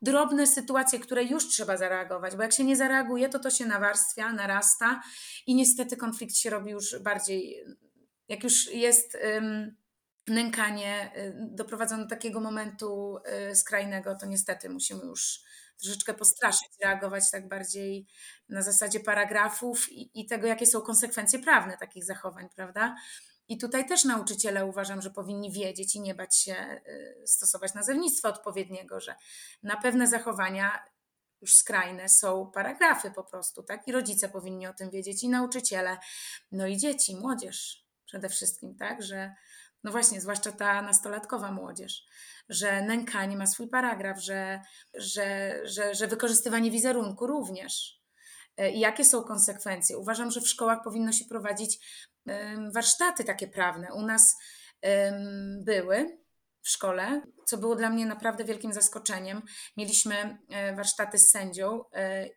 drobne sytuacje, które już trzeba zareagować, bo jak się nie zareaguje, to się nawarstwia, narasta i niestety konflikt się robi już bardziej, jak już jest nękanie doprowadzone do takiego momentu skrajnego, to niestety musimy już troszeczkę postraszyć, reagować tak bardziej na zasadzie paragrafów i tego, jakie są konsekwencje prawne takich zachowań, prawda? I tutaj też nauczyciele uważam, że powinni wiedzieć i nie bać się stosować nazewnictwa odpowiedniego, że na pewne zachowania już skrajne są paragrafy po prostu, tak? I rodzice powinni o tym wiedzieć, i nauczyciele, no i dzieci, młodzież przede wszystkim, tak? Że no właśnie, zwłaszcza ta nastolatkowa młodzież, że nękanie ma swój paragraf, że wykorzystywanie wizerunku również. I jakie są konsekwencje? Uważam, że w szkołach powinno się prowadzić warsztaty takie prawne. U nas były w szkole, co było dla mnie naprawdę wielkim zaskoczeniem. Mieliśmy warsztaty z sędzią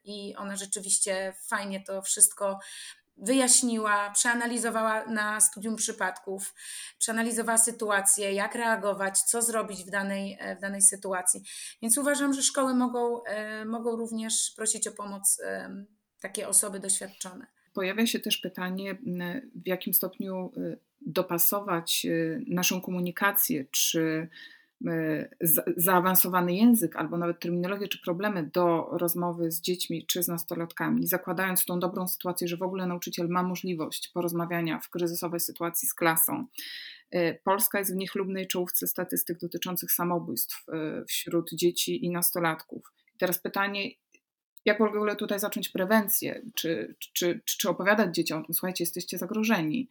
i ona rzeczywiście fajnie to wszystko wyjaśniła, przeanalizowała na studium przypadków, przeanalizowała sytuację, jak reagować, co zrobić w danej sytuacji. Więc uważam, że szkoły mogą również prosić o pomoc takie osoby doświadczone. Pojawia się też pytanie, w jakim stopniu dopasować naszą komunikację, czy zaawansowany język albo nawet terminologię czy problemy do rozmowy z dziećmi czy z nastolatkami, zakładając tą dobrą sytuację, że w ogóle nauczyciel ma możliwość porozmawiania w kryzysowej sytuacji z klasą. Polska jest w niechlubnej czołówce statystyk dotyczących samobójstw wśród dzieci i nastolatków. I teraz pytanie, jak w ogóle tutaj zacząć prewencję? Czy opowiadać dzieciom o tym, słuchajcie, jesteście zagrożeni?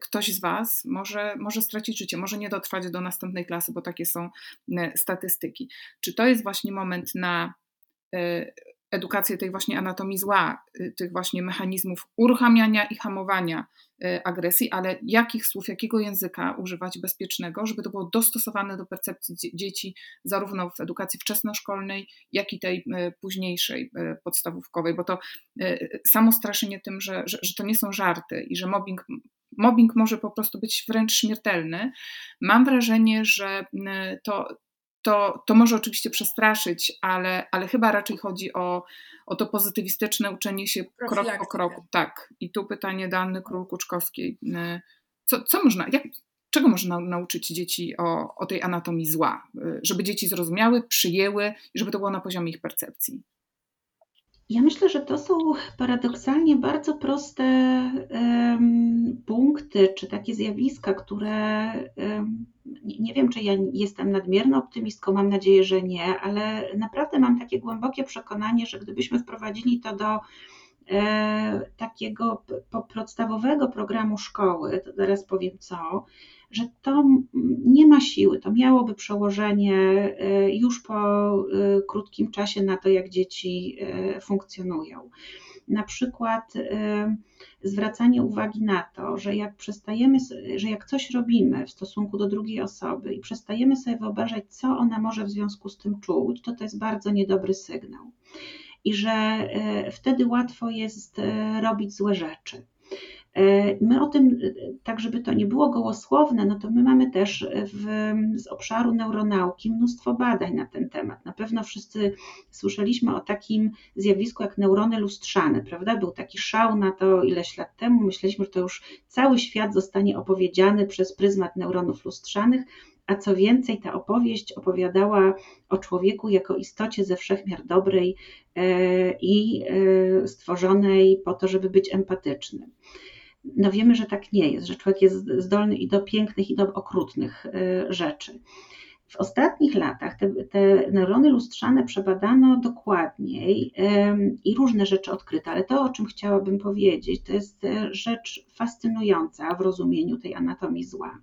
Ktoś z was może stracić życie, może nie dotrwać do następnej klasy, bo takie są statystyki. Czy to jest właśnie moment na edukację tej właśnie anatomii zła, tych właśnie mechanizmów uruchamiania i hamowania agresji, ale jakich słów, jakiego języka używać bezpiecznego, żeby to było dostosowane do percepcji dzieci zarówno w edukacji wczesnoszkolnej, jak i tej późniejszej, podstawówkowej, bo to samo straszenie tym, że to nie są żarty i że mobbing może po prostu być wręcz śmiertelny. Mam wrażenie, że to może oczywiście przestraszyć, ale chyba raczej chodzi o to pozytywistyczne uczenie się krok po kroku. Tak. I tu pytanie do Anny Król-Kuczkowskiej. Co można, jak, czego można nauczyć dzieci o tej anatomii zła, żeby dzieci zrozumiały, przyjęły i żeby to było na poziomie ich percepcji? Ja myślę, że to są paradoksalnie bardzo proste punkty, czy takie zjawiska, które nie wiem, czy ja jestem nadmierną optymistką, mam nadzieję, że nie, ale naprawdę mam takie głębokie przekonanie, że gdybyśmy wprowadzili to do takiego podstawowego programu szkoły, to zaraz powiem co, że to nie ma siły, to miałoby przełożenie już po krótkim czasie na to, jak dzieci funkcjonują. Na przykład zwracanie uwagi na to, że jak coś robimy w stosunku do drugiej osoby i przestajemy sobie wyobrażać, co ona może w związku z tym czuć, to jest bardzo niedobry sygnał. I że wtedy łatwo jest robić złe rzeczy. My o tym, tak żeby to nie było gołosłowne, to my mamy też z obszaru neuronauki mnóstwo badań na ten temat. Na pewno wszyscy słyszeliśmy o takim zjawisku jak neurony lustrzane, prawda? Był taki szał na to ileś lat temu, myśleliśmy, że to już cały świat zostanie opowiedziany przez pryzmat neuronów lustrzanych, a co więcej, ta opowieść opowiadała o człowieku jako istocie ze wszechmiar dobrej i stworzonej po to, żeby być empatycznym. Wiemy, że tak nie jest, że człowiek jest zdolny i do pięknych, i do okrutnych rzeczy. W ostatnich latach te neurony lustrzane przebadano dokładniej i różne rzeczy odkryto, ale to, o czym chciałabym powiedzieć, to jest rzecz fascynująca w rozumieniu tej anatomii zła.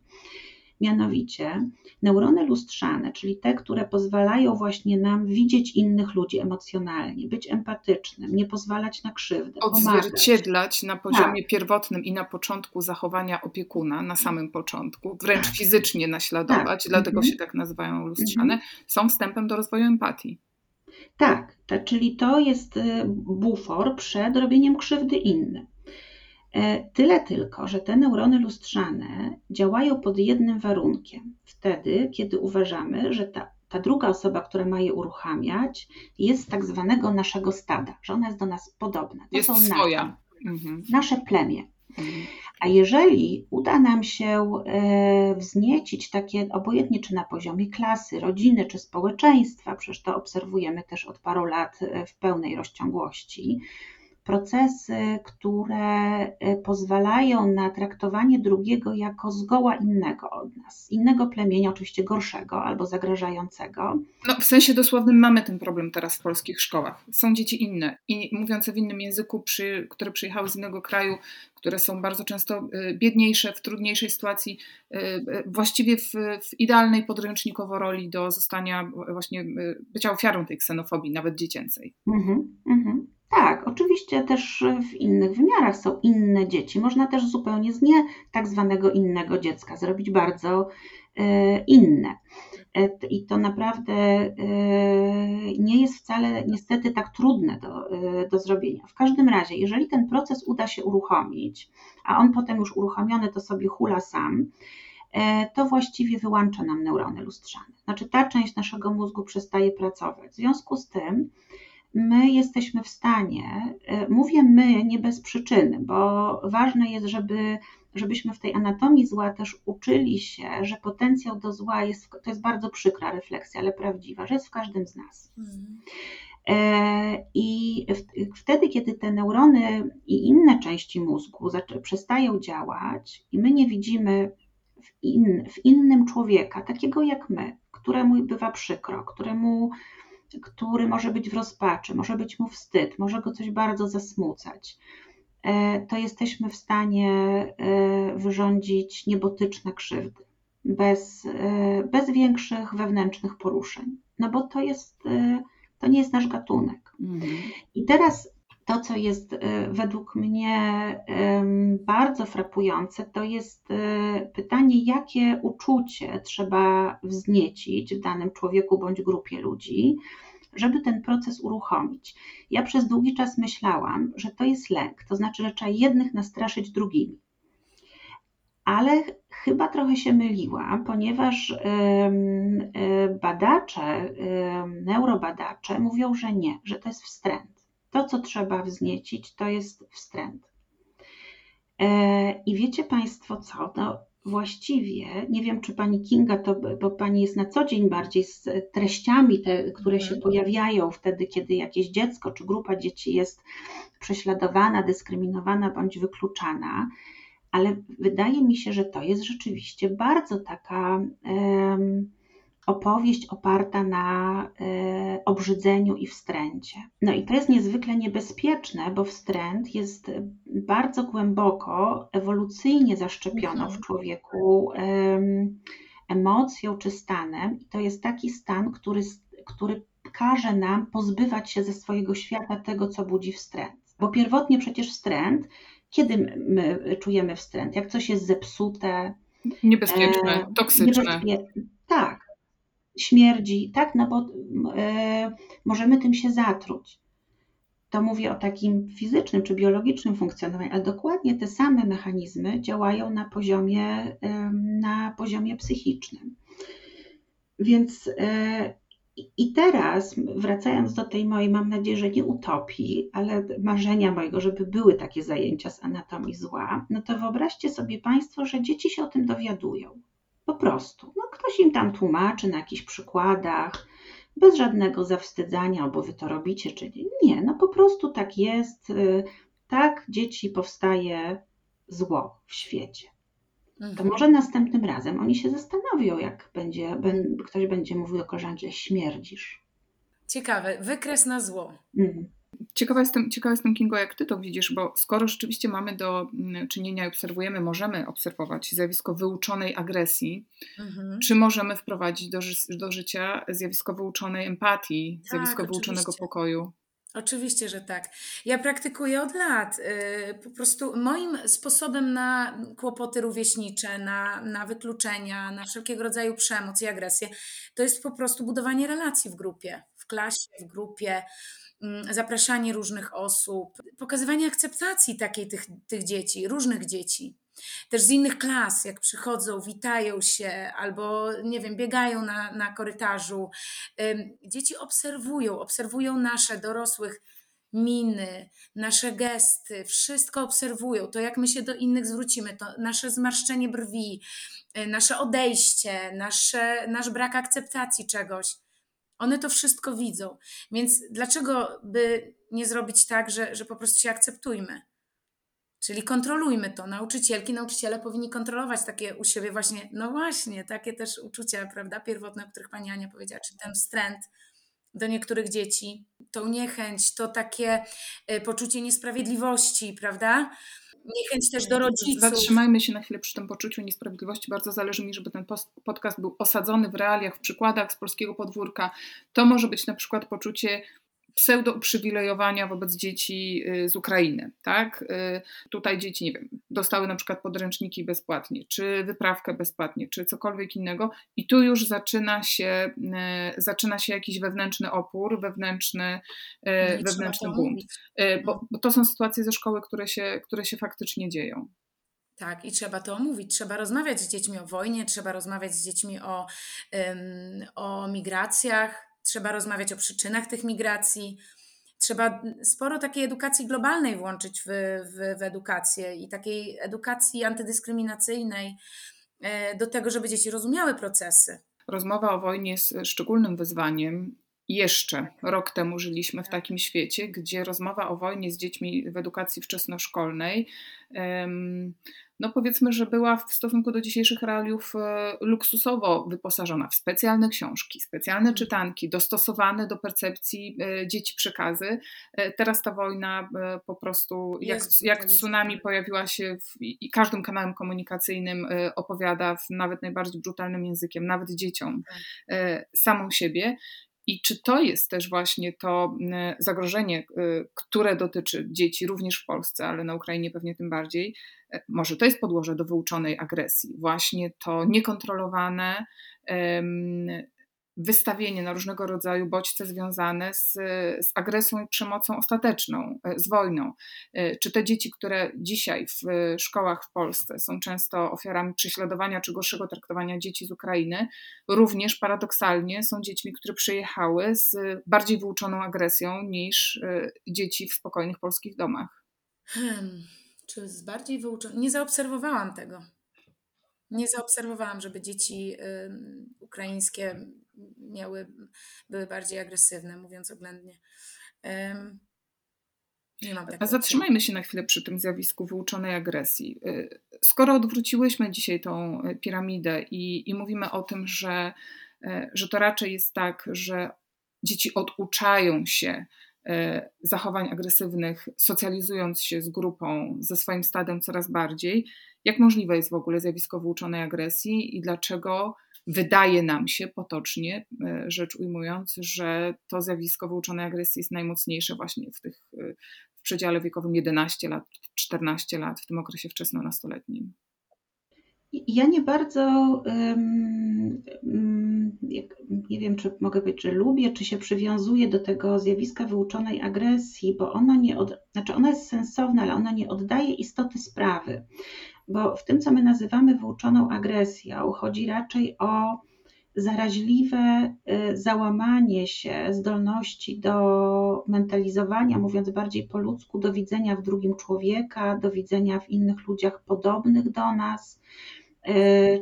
Mianowicie neurony lustrzane, czyli te, które pozwalają właśnie nam widzieć innych ludzi emocjonalnie, być empatycznym, nie pozwalać na krzywdę, odzwierciedlać na poziomie pierwotnym i na początku zachowania opiekuna, na samym początku, wręcz fizycznie naśladować, dlatego się tak nazywają lustrzane, są wstępem do rozwoju empatii. Tak, czyli to jest bufor przed robieniem krzywdy innym. Tyle tylko, że te neurony lustrzane działają pod jednym warunkiem, wtedy kiedy uważamy, że ta druga osoba, która ma je uruchamiać, jest z tak zwanego naszego stada, że ona jest do nas podobna, to jest są swoja. Nasze plemię. A jeżeli uda nam się wzniecić takie, obojętnie czy na poziomie klasy, rodziny czy społeczeństwa, przecież to obserwujemy też od paru lat w pełnej rozciągłości, procesy, które pozwalają na traktowanie drugiego jako zgoła innego od nas, innego plemienia, oczywiście gorszego albo zagrażającego. W sensie dosłownym mamy ten problem teraz w polskich szkołach. Są dzieci inne i mówiące w innym języku, które przyjechały z innego kraju, które są bardzo często biedniejsze, w trudniejszej sytuacji, właściwie w idealnej podręcznikowo roli do zostania właśnie, bycia ofiarą tej ksenofobii, nawet dziecięcej. Tak, oczywiście też w innych wymiarach są inne dzieci. Można też zupełnie z nie tak zwanego innego dziecka zrobić bardzo inne. I to naprawdę nie jest wcale niestety tak trudne do zrobienia. W każdym razie, jeżeli ten proces uda się uruchomić, a on potem już uruchomiony to sobie hula sam, to właściwie wyłącza nam neurony lustrzane. Ta część naszego mózgu przestaje pracować. W związku z tym my jesteśmy w stanie, mówię my nie bez przyczyny, bo ważne jest, żebyśmy w tej anatomii zła też uczyli się, że potencjał do zła jest, to jest bardzo przykra refleksja, ale prawdziwa, że jest w każdym z nas. I wtedy, kiedy te neurony i inne części mózgu przestają działać i my nie widzimy w innym człowieka, takiego jak my, któremu bywa przykro, który może być w rozpaczy, może być mu wstyd, może go coś bardzo zasmucać, to jesteśmy w stanie wyrządzić niebotyczne krzywdy, bez większych wewnętrznych poruszeń, bo to nie jest nasz gatunek. I teraz to, co jest według mnie bardzo frapujące, to jest pytanie, jakie uczucie trzeba wzniecić w danym człowieku bądź grupie ludzi, żeby ten proces uruchomić. Ja przez długi czas myślałam, że to jest lęk, to znaczy, że trzeba jednych nastraszyć drugimi. Ale chyba trochę się myliłam, ponieważ neurobadacze mówią, że nie, że to jest wstręt. To, co trzeba wzniecić, to jest wstręt. I wiecie Państwo co? właściwie, nie wiem czy pani Kinga, to, bo pani jest na co dzień bardziej z treściami, te, które się pojawiają wtedy, kiedy jakieś dziecko czy grupa dzieci jest prześladowana, dyskryminowana bądź wykluczana, ale wydaje mi się, że to jest rzeczywiście bardzo taka opowieść oparta na obrzydzeniu i wstręcie. No i to jest niezwykle niebezpieczne, bo wstręt jest bardzo głęboko, ewolucyjnie zaszczepioną w człowieku emocją czy stanem. I to jest taki stan, który każe nam pozbywać się ze swojego świata tego, co budzi wstręt. Bo pierwotnie przecież wstręt, kiedy my czujemy wstręt? Jak coś jest zepsute, niebezpieczne, toksyczne. Tak. Śmierdzi, tak, no bo możemy tym się zatruć. To mówię o takim fizycznym czy biologicznym funkcjonowaniu, ale dokładnie te same mechanizmy działają na poziomie psychicznym. Więc i teraz, wracając do tej mojej, mam nadzieję, że nie utopii, ale marzenia mojego, żeby były takie zajęcia z anatomii zła, no to wyobraźcie sobie Państwo, że dzieci się o tym dowiadują. Po prostu. No, ktoś im tam tłumaczy na jakichś przykładach, bez żadnego zawstydzania, bo wy to robicie, czy nie. Nie, no po prostu tak jest. Tak dzieci powstaje zło w świecie. To może następnym razem oni się zastanowią, jak ktoś będzie mówił do koleżanki, że śmierdzisz. Ciekawe, wykres na zło. Ciekawa jestem, Kingo, jak ty to widzisz, bo skoro rzeczywiście mamy do czynienia i możemy obserwować zjawisko wyuczonej agresji, czy możemy wprowadzić do życia zjawisko wyuczonej empatii, tak, zjawisko wyuczonego pokoju? Oczywiście, że tak. Ja praktykuję od lat. Po prostu moim sposobem na kłopoty rówieśnicze, na wykluczenia, na wszelkiego rodzaju przemoc i agresję, to jest po prostu budowanie relacji w grupie, w klasie, w grupie, zapraszanie różnych osób, pokazywanie akceptacji takiej tych dzieci, różnych dzieci. Też z innych klas, jak przychodzą, witają się albo, nie wiem, biegają na korytarzu. Dzieci obserwują nasze dorosłych miny, nasze gesty, wszystko obserwują. To jak my się do innych zwrócimy, to nasze zmarszczenie brwi, nasze odejście, nasz brak akceptacji czegoś. One to wszystko widzą, więc dlaczego by nie zrobić tak, że po prostu się akceptujmy? Czyli kontrolujmy to. Nauczyciele powinni kontrolować takie u siebie właśnie, takie też uczucia, prawda, pierwotne, o których pani Ania powiedziała, czyli ten wstręt do niektórych dzieci, tą niechęć, to takie poczucie niesprawiedliwości, prawda? Niechęć też do rodziców. Zatrzymajmy się na chwilę przy tym poczuciu niesprawiedliwości. Bardzo zależy mi, żeby ten podcast był osadzony w realiach, w przykładach z polskiego podwórka. To może być na przykład poczucie pseudouprzywilejowania wobec dzieci z Ukrainy, tak? Tutaj dzieci, nie wiem, dostały na przykład podręczniki bezpłatnie, czy wyprawkę bezpłatnie, czy cokolwiek innego i tu już zaczyna się jakiś wewnętrzny opór, wewnętrzny bunt, bo to są sytuacje ze szkoły, które się faktycznie dzieją. Tak, i trzeba to omówić, trzeba rozmawiać z dziećmi o wojnie, trzeba rozmawiać z dziećmi o migracjach, trzeba rozmawiać o przyczynach tych migracji, trzeba sporo takiej edukacji globalnej włączyć w edukację i takiej edukacji antydyskryminacyjnej do tego, żeby dzieci rozumiały procesy. Rozmowa o wojnie jest szczególnym wyzwaniem. Jeszcze rok temu żyliśmy w takim świecie, gdzie rozmowa o wojnie z dziećmi w edukacji wczesnoszkolnej, no powiedzmy, że była w stosunku do dzisiejszych realiów luksusowo wyposażona w specjalne książki, specjalne czytanki, dostosowane do percepcji dzieci przekazy. Teraz ta wojna po prostu jak tsunami pojawiła się i każdym kanałem komunikacyjnym opowiada nawet najbardziej brutalnym językiem, nawet dzieciom, samą siebie. I czy to jest też właśnie to zagrożenie, które dotyczy dzieci również w Polsce, ale na Ukrainie pewnie tym bardziej, może to jest podłoże do wyuczonej agresji, właśnie to niekontrolowane wystawienie na różnego rodzaju bodźce związane z agresją i przemocą ostateczną, z wojną. Czy te dzieci, które dzisiaj w szkołach w Polsce są często ofiarami prześladowania czy gorszego traktowania dzieci z Ukrainy, również paradoksalnie są dziećmi, które przyjechały z bardziej wyuczoną agresją niż dzieci w spokojnych polskich domach? Czy z bardziej wyuczoną? Nie zaobserwowałam tego. Nie zaobserwowałam, żeby dzieci ukraińskie były bardziej agresywne, mówiąc oględnie. Nie mam takiego. Zatrzymajmy się na chwilę przy tym zjawisku wyuczonej agresji. Skoro odwróciłyśmy dzisiaj tą piramidę i mówimy o tym, że to raczej jest tak, że dzieci oduczają się zachowań agresywnych, socjalizując się z grupą, ze swoim stadem coraz bardziej. Jak możliwe jest w ogóle zjawisko wyuczonej agresji i dlaczego wydaje nam się potocznie, rzecz ujmując, że to zjawisko wyuczonej agresji jest najmocniejsze właśnie w przedziale wiekowym 11 lat, 14 lat, w tym okresie wczesnonastoletnim? Ja nie bardzo, nie wiem, czy mogę powiedzieć, że lubię, czy się przywiązuję do tego zjawiska wyuczonej agresji, bo ono ona jest sensowna, ale ona nie oddaje istoty sprawy, bo w tym, co my nazywamy wyuczoną agresją, chodzi raczej o zaraźliwe załamanie się zdolności do mentalizowania, mówiąc bardziej po ludzku, do widzenia w drugim człowieka, do widzenia w innych ludziach podobnych do nas,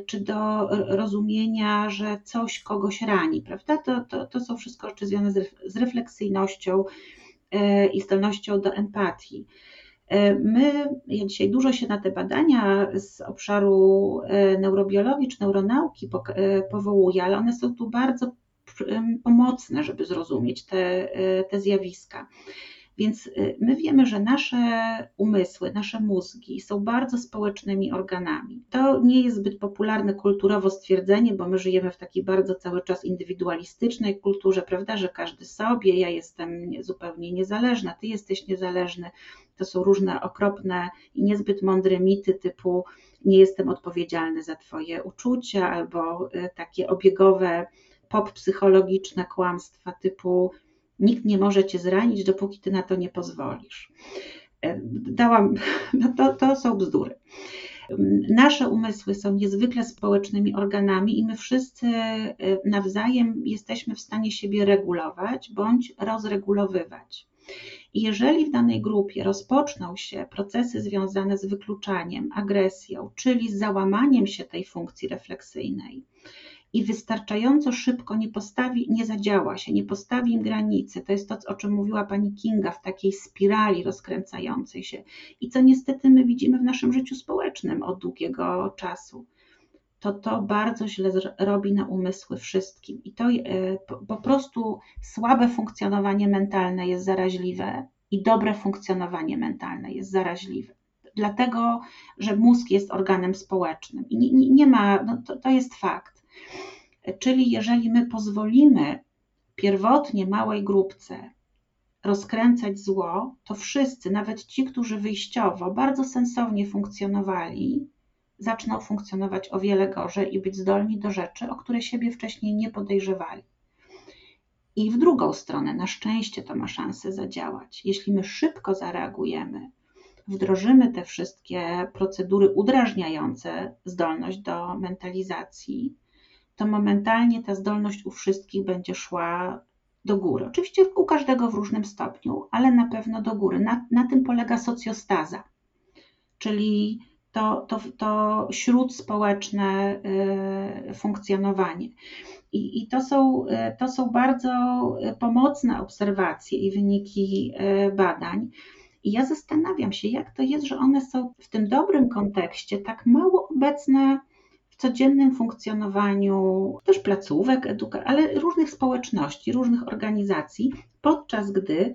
czy do rozumienia, że coś kogoś rani, prawda? To są wszystko rzeczy związane z refleksyjnością i zdolnością do empatii. Ja dzisiaj dużo się na te badania z obszaru neurobiologii czy neuronauki powołuję, ale one są tu bardzo pomocne, żeby zrozumieć te zjawiska. Więc my wiemy, że nasze umysły, nasze mózgi są bardzo społecznymi organami. To nie jest zbyt popularne kulturowo stwierdzenie, bo my żyjemy w takiej bardzo cały czas indywidualistycznej kulturze, prawda, że każdy sobie, ja jestem zupełnie niezależna, ty jesteś niezależny. To są różne okropne i niezbyt mądre mity typu nie jestem odpowiedzialny za twoje uczucia albo takie obiegowe, pop-psychologiczne kłamstwa typu nikt nie może cię zranić, dopóki ty na to nie pozwolisz. To są bzdury. Nasze umysły są niezwykle społecznymi organami i my wszyscy nawzajem jesteśmy w stanie siebie regulować bądź rozregulowywać. I jeżeli w danej grupie rozpoczną się procesy związane z wykluczaniem, agresją, czyli z załamaniem się tej funkcji refleksyjnej, i wystarczająco szybko nie zadziała się, nie postawi im granicy. To jest to, o czym mówiła pani Kinga, w takiej spirali rozkręcającej się i co niestety my widzimy w naszym życiu społecznym od długiego czasu. To bardzo źle robi na umysły wszystkim i to po prostu słabe funkcjonowanie mentalne jest zaraźliwe i dobre funkcjonowanie mentalne jest zaraźliwe. Dlatego, że mózg jest organem społecznym i to jest fakt. Czyli jeżeli my pozwolimy pierwotnie małej grupce rozkręcać zło, to wszyscy, nawet ci, którzy wyjściowo bardzo sensownie funkcjonowali, zaczną funkcjonować o wiele gorzej i być zdolni do rzeczy, o które siebie wcześniej nie podejrzewali. I w drugą stronę, na szczęście to ma szansę zadziałać. Jeśli my szybko zareagujemy, wdrożymy te wszystkie procedury udrażniające zdolność do mentalizacji, to momentalnie ta zdolność u wszystkich będzie szła do góry. Oczywiście u każdego w różnym stopniu, ale na pewno do góry. Na tym polega socjostaza, czyli to śródspołeczne funkcjonowanie. I to są bardzo pomocne obserwacje i wyniki badań. I ja zastanawiam się, jak to jest, że one są w tym dobrym kontekście tak mało obecne w codziennym funkcjonowaniu też placówek, ale różnych społeczności, różnych organizacji, podczas gdy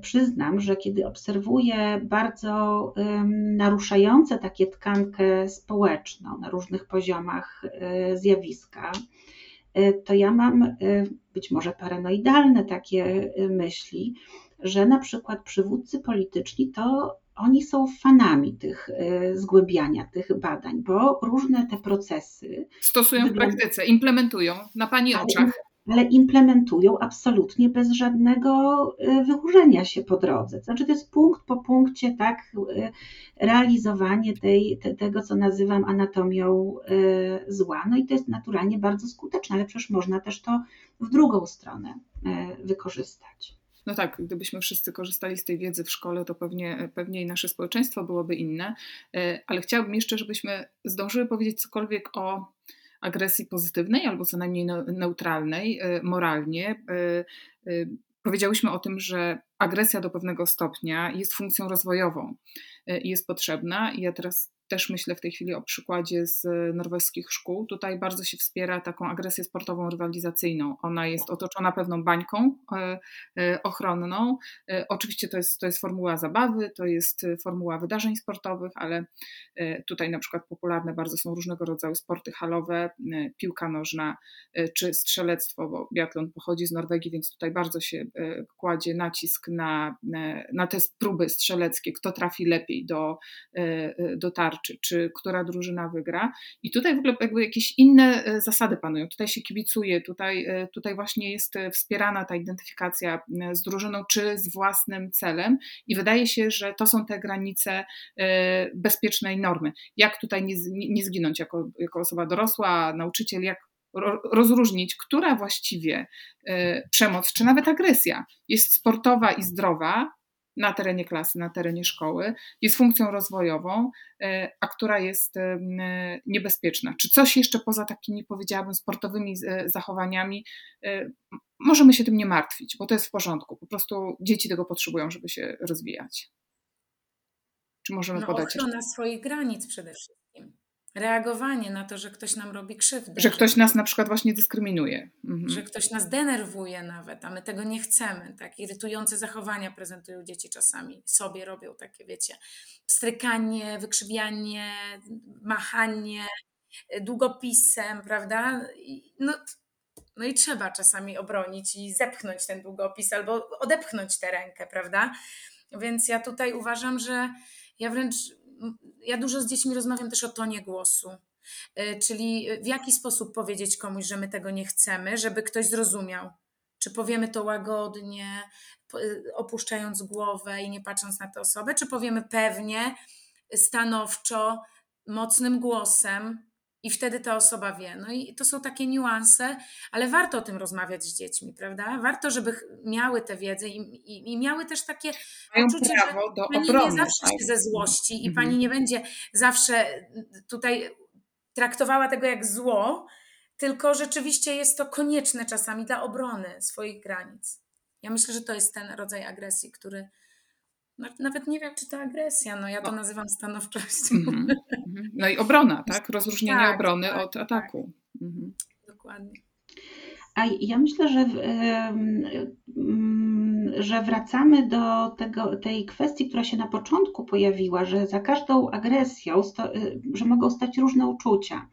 przyznam, że kiedy obserwuję bardzo naruszające takie tkankę społeczną na różnych poziomach zjawiska, to ja mam być może paranoidalne takie myśli, że na przykład przywódcy polityczni to oni są fanami tych zgłębiania, tych badań, bo różne te procesy stosują w praktyce, implementują na pani oczach. Ale implementują absolutnie bez żadnego wykurzenia się po drodze. Znaczy to jest punkt po punkcie tak realizowanie tego, co nazywam anatomią zła. No i to jest naturalnie bardzo skuteczne, ale przecież można też to w drugą stronę wykorzystać. no tak, gdybyśmy wszyscy korzystali z tej wiedzy w szkole, to pewnie i nasze społeczeństwo byłoby inne, ale chciałabym jeszcze, żebyśmy zdążyły powiedzieć cokolwiek o agresji pozytywnej albo co najmniej neutralnej, moralnie. Powiedziałyśmy o tym, że agresja do pewnego stopnia jest funkcją rozwojową i jest potrzebna. I ja teraz też myślę w tej chwili o przykładzie z norweskich szkół. Tutaj bardzo się wspiera taką agresję sportową, rywalizacyjną. Ona jest otoczona pewną bańką ochronną. Oczywiście to jest formuła zabawy, to jest formuła wydarzeń sportowych, ale tutaj na przykład popularne bardzo są różnego rodzaju sporty halowe, piłka nożna czy strzelectwo, bo biatlon pochodzi z Norwegii, więc tutaj bardzo się kładzie nacisk na te próby strzeleckie, kto trafi lepiej do tarczy, czy która drużyna wygra. I tutaj w ogóle jakby jakieś inne zasady panują. Tutaj się kibicuje, tutaj właśnie jest wspierana ta identyfikacja z drużyną, czy z własnym celem. I wydaje się, że to są te granice bezpiecznej normy. Jak tutaj nie zginąć jako osoba dorosła, nauczyciel, jak rozróżnić, która właściwie przemoc, czy nawet agresja jest sportowa i zdrowa, na terenie klasy, na terenie szkoły, jest funkcją rozwojową, a która jest niebezpieczna. Czy coś jeszcze poza takimi, powiedziałabym, sportowymi zachowaniami, możemy się tym nie martwić, bo to jest w porządku. Po prostu dzieci tego potrzebują, żeby się rozwijać. Czy możemy podać jeszcze? Ochrona swoich granic przede wszystkim. Reagowanie na to, że ktoś nam robi krzywdę. Że ktoś nas na przykład właśnie dyskryminuje. Mhm. Że ktoś nas denerwuje nawet, a my tego nie chcemy. Tak? Irytujące zachowania prezentują dzieci czasami. Sobie robią takie, wiecie, strykanie, wykrzywianie, machanie, długopisem, prawda? No i trzeba czasami obronić i zepchnąć ten długopis albo odepchnąć tę rękę, prawda? Więc ja tutaj uważam, że ja dużo z dziećmi rozmawiam też o tonie głosu, czyli w jaki sposób powiedzieć komuś, że my tego nie chcemy, żeby ktoś zrozumiał. Czy powiemy to łagodnie, opuszczając głowę i nie patrząc na tę osobę, czy powiemy pewnie, stanowczo, mocnym głosem i wtedy ta osoba wie. No i to są takie niuanse, ale warto o tym rozmawiać z dziećmi, prawda? Warto, żeby miały tę wiedzę i miały też takie poczucie, że pani nie zawsze się ze złości i pani nie będzie zawsze tutaj traktowała tego jak zło, tylko rzeczywiście jest to konieczne czasami dla obrony swoich granic. Ja myślę, że to jest ten rodzaj agresji, który... Nawet nie wiem, czy to agresja, ja to nazywam stanowczością. Mm-hmm. No i obrona, tak? Rozróżnienie obrony od ataku. Tak. Mhm. Dokładnie. A ja myślę, że wracamy do tej kwestii, która się na początku pojawiła, że za każdą agresją, że mogą stać różne uczucia.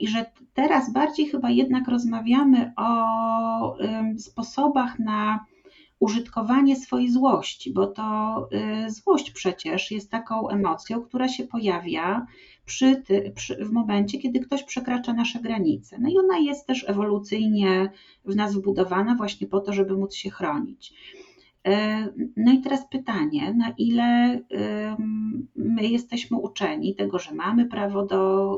I że teraz bardziej chyba jednak rozmawiamy o sposobach na użytkowanie swojej złości, bo to złość przecież jest taką emocją, która się pojawia w momencie, kiedy ktoś przekracza nasze granice. No i ona jest też ewolucyjnie w nas wbudowana właśnie po to, żeby móc się chronić. No i teraz pytanie, na ile my jesteśmy uczeni tego, że mamy prawo do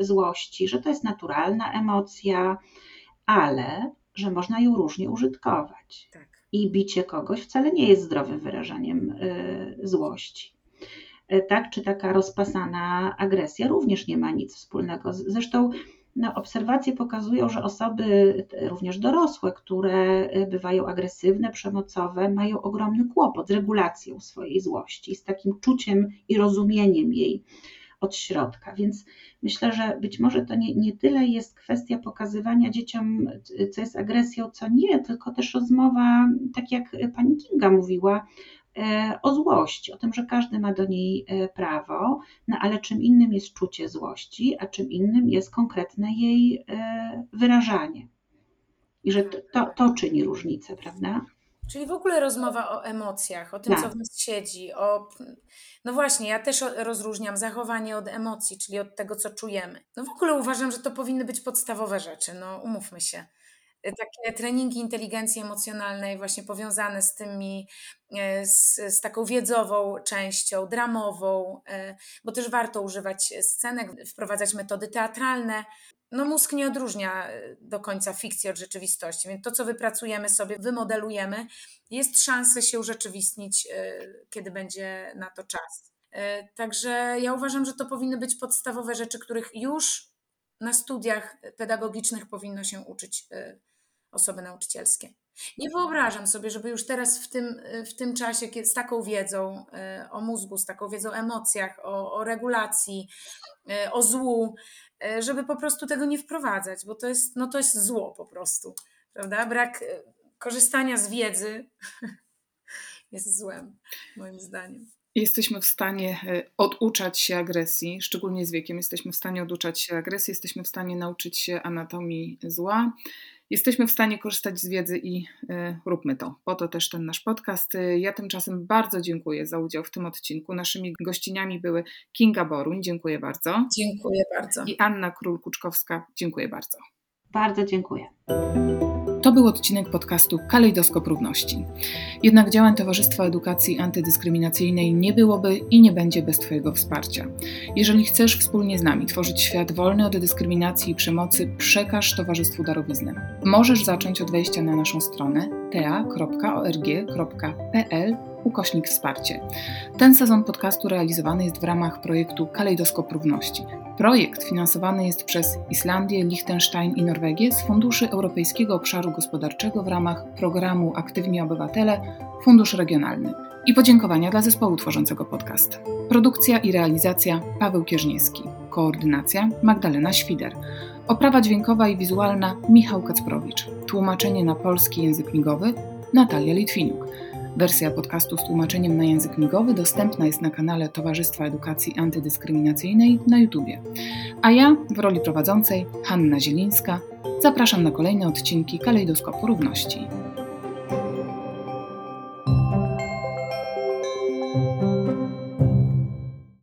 złości, że to jest naturalna emocja, ale że można ją różnie użytkować. Tak. I bicie kogoś wcale nie jest zdrowym wyrażaniem złości. Tak czy taka rozpasana agresja również nie ma nic wspólnego. Zresztą obserwacje pokazują, że osoby, również dorosłe, które bywają agresywne, przemocowe, mają ogromny kłopot z regulacją swojej złości, z takim czuciem i rozumieniem jej od środka. Więc myślę, że być może to nie tyle jest kwestia pokazywania dzieciom, co jest agresją, co nie, tylko też rozmowa, tak jak pani Kinga mówiła, o złości, o tym, że każdy ma do niej prawo, ale czym innym jest czucie złości, a czym innym jest konkretne jej wyrażanie. I że to czyni różnicę, prawda? Czyli w ogóle rozmowa o emocjach, o tym, co w nas siedzi. No właśnie, ja też rozróżniam zachowanie od emocji, czyli od tego, co czujemy. No w ogóle uważam, że to powinny być podstawowe rzeczy, umówmy się. takie treningi inteligencji emocjonalnej właśnie powiązane z tymi, z taką wiedzową częścią, dramową, bo też warto używać scenek, wprowadzać metody teatralne. No mózg nie odróżnia do końca fikcji od rzeczywistości, więc to, co wypracujemy sobie, wymodelujemy, jest szansa się urzeczywistnić, kiedy będzie na to czas. Także ja uważam, że to powinny być podstawowe rzeczy, których już na studiach pedagogicznych powinno się uczyć osoby nauczycielskie. Nie wyobrażam sobie, żeby już teraz w tym czasie z taką wiedzą o mózgu, z taką wiedzą o emocjach, o regulacji, o złu, żeby po prostu tego nie wprowadzać, bo to jest zło po prostu, prawda? Brak korzystania z wiedzy jest złem, moim zdaniem. Jesteśmy w stanie oduczać się agresji, szczególnie z wiekiem. Jesteśmy w stanie oduczać się agresji, jesteśmy w stanie nauczyć się anatomii zła. Jesteśmy w stanie korzystać z wiedzy i róbmy to. Po to też ten nasz podcast. Ja tymczasem bardzo dziękuję za udział w tym odcinku. Naszymi gościniami były Kinga Boruń, dziękuję bardzo. Dziękuję bardzo. I Anna Król-Kuczkowska, dziękuję bardzo. Bardzo dziękuję. To był odcinek podcastu Kalejdoskop Równości. Jednak działań Towarzystwa Edukacji Antydyskryminacyjnej nie byłoby i nie będzie bez Twojego wsparcia. Jeżeli chcesz wspólnie z nami tworzyć świat wolny od dyskryminacji i przemocy, przekaż Towarzystwu darowiznę. Możesz zacząć od wejścia na naszą stronę ta.org.pl/wsparcie. Ten sezon podcastu realizowany jest w ramach projektu Kalejdoskop Równości. Projekt finansowany jest przez Islandię, Liechtenstein i Norwegię z funduszy Europejskiego Obszaru Gospodarczego w ramach Programu Aktywni Obywatele, Fundusz Regionalny. I podziękowania dla zespołu tworzącego podcast. Produkcja i realizacja Paweł Kierzniewski. Koordynacja Magdalena Świder. Oprawa dźwiękowa i wizualna Michał Kacprowicz. Tłumaczenie na polski język migowy Natalia Litwinuk. Wersja podcastu z tłumaczeniem na język migowy dostępna jest na kanale Towarzystwa Edukacji Antydyskryminacyjnej na YouTubie. A ja, w roli prowadzącej, Hanna Zielińska, zapraszam na kolejne odcinki Kalejdoskopu Równości.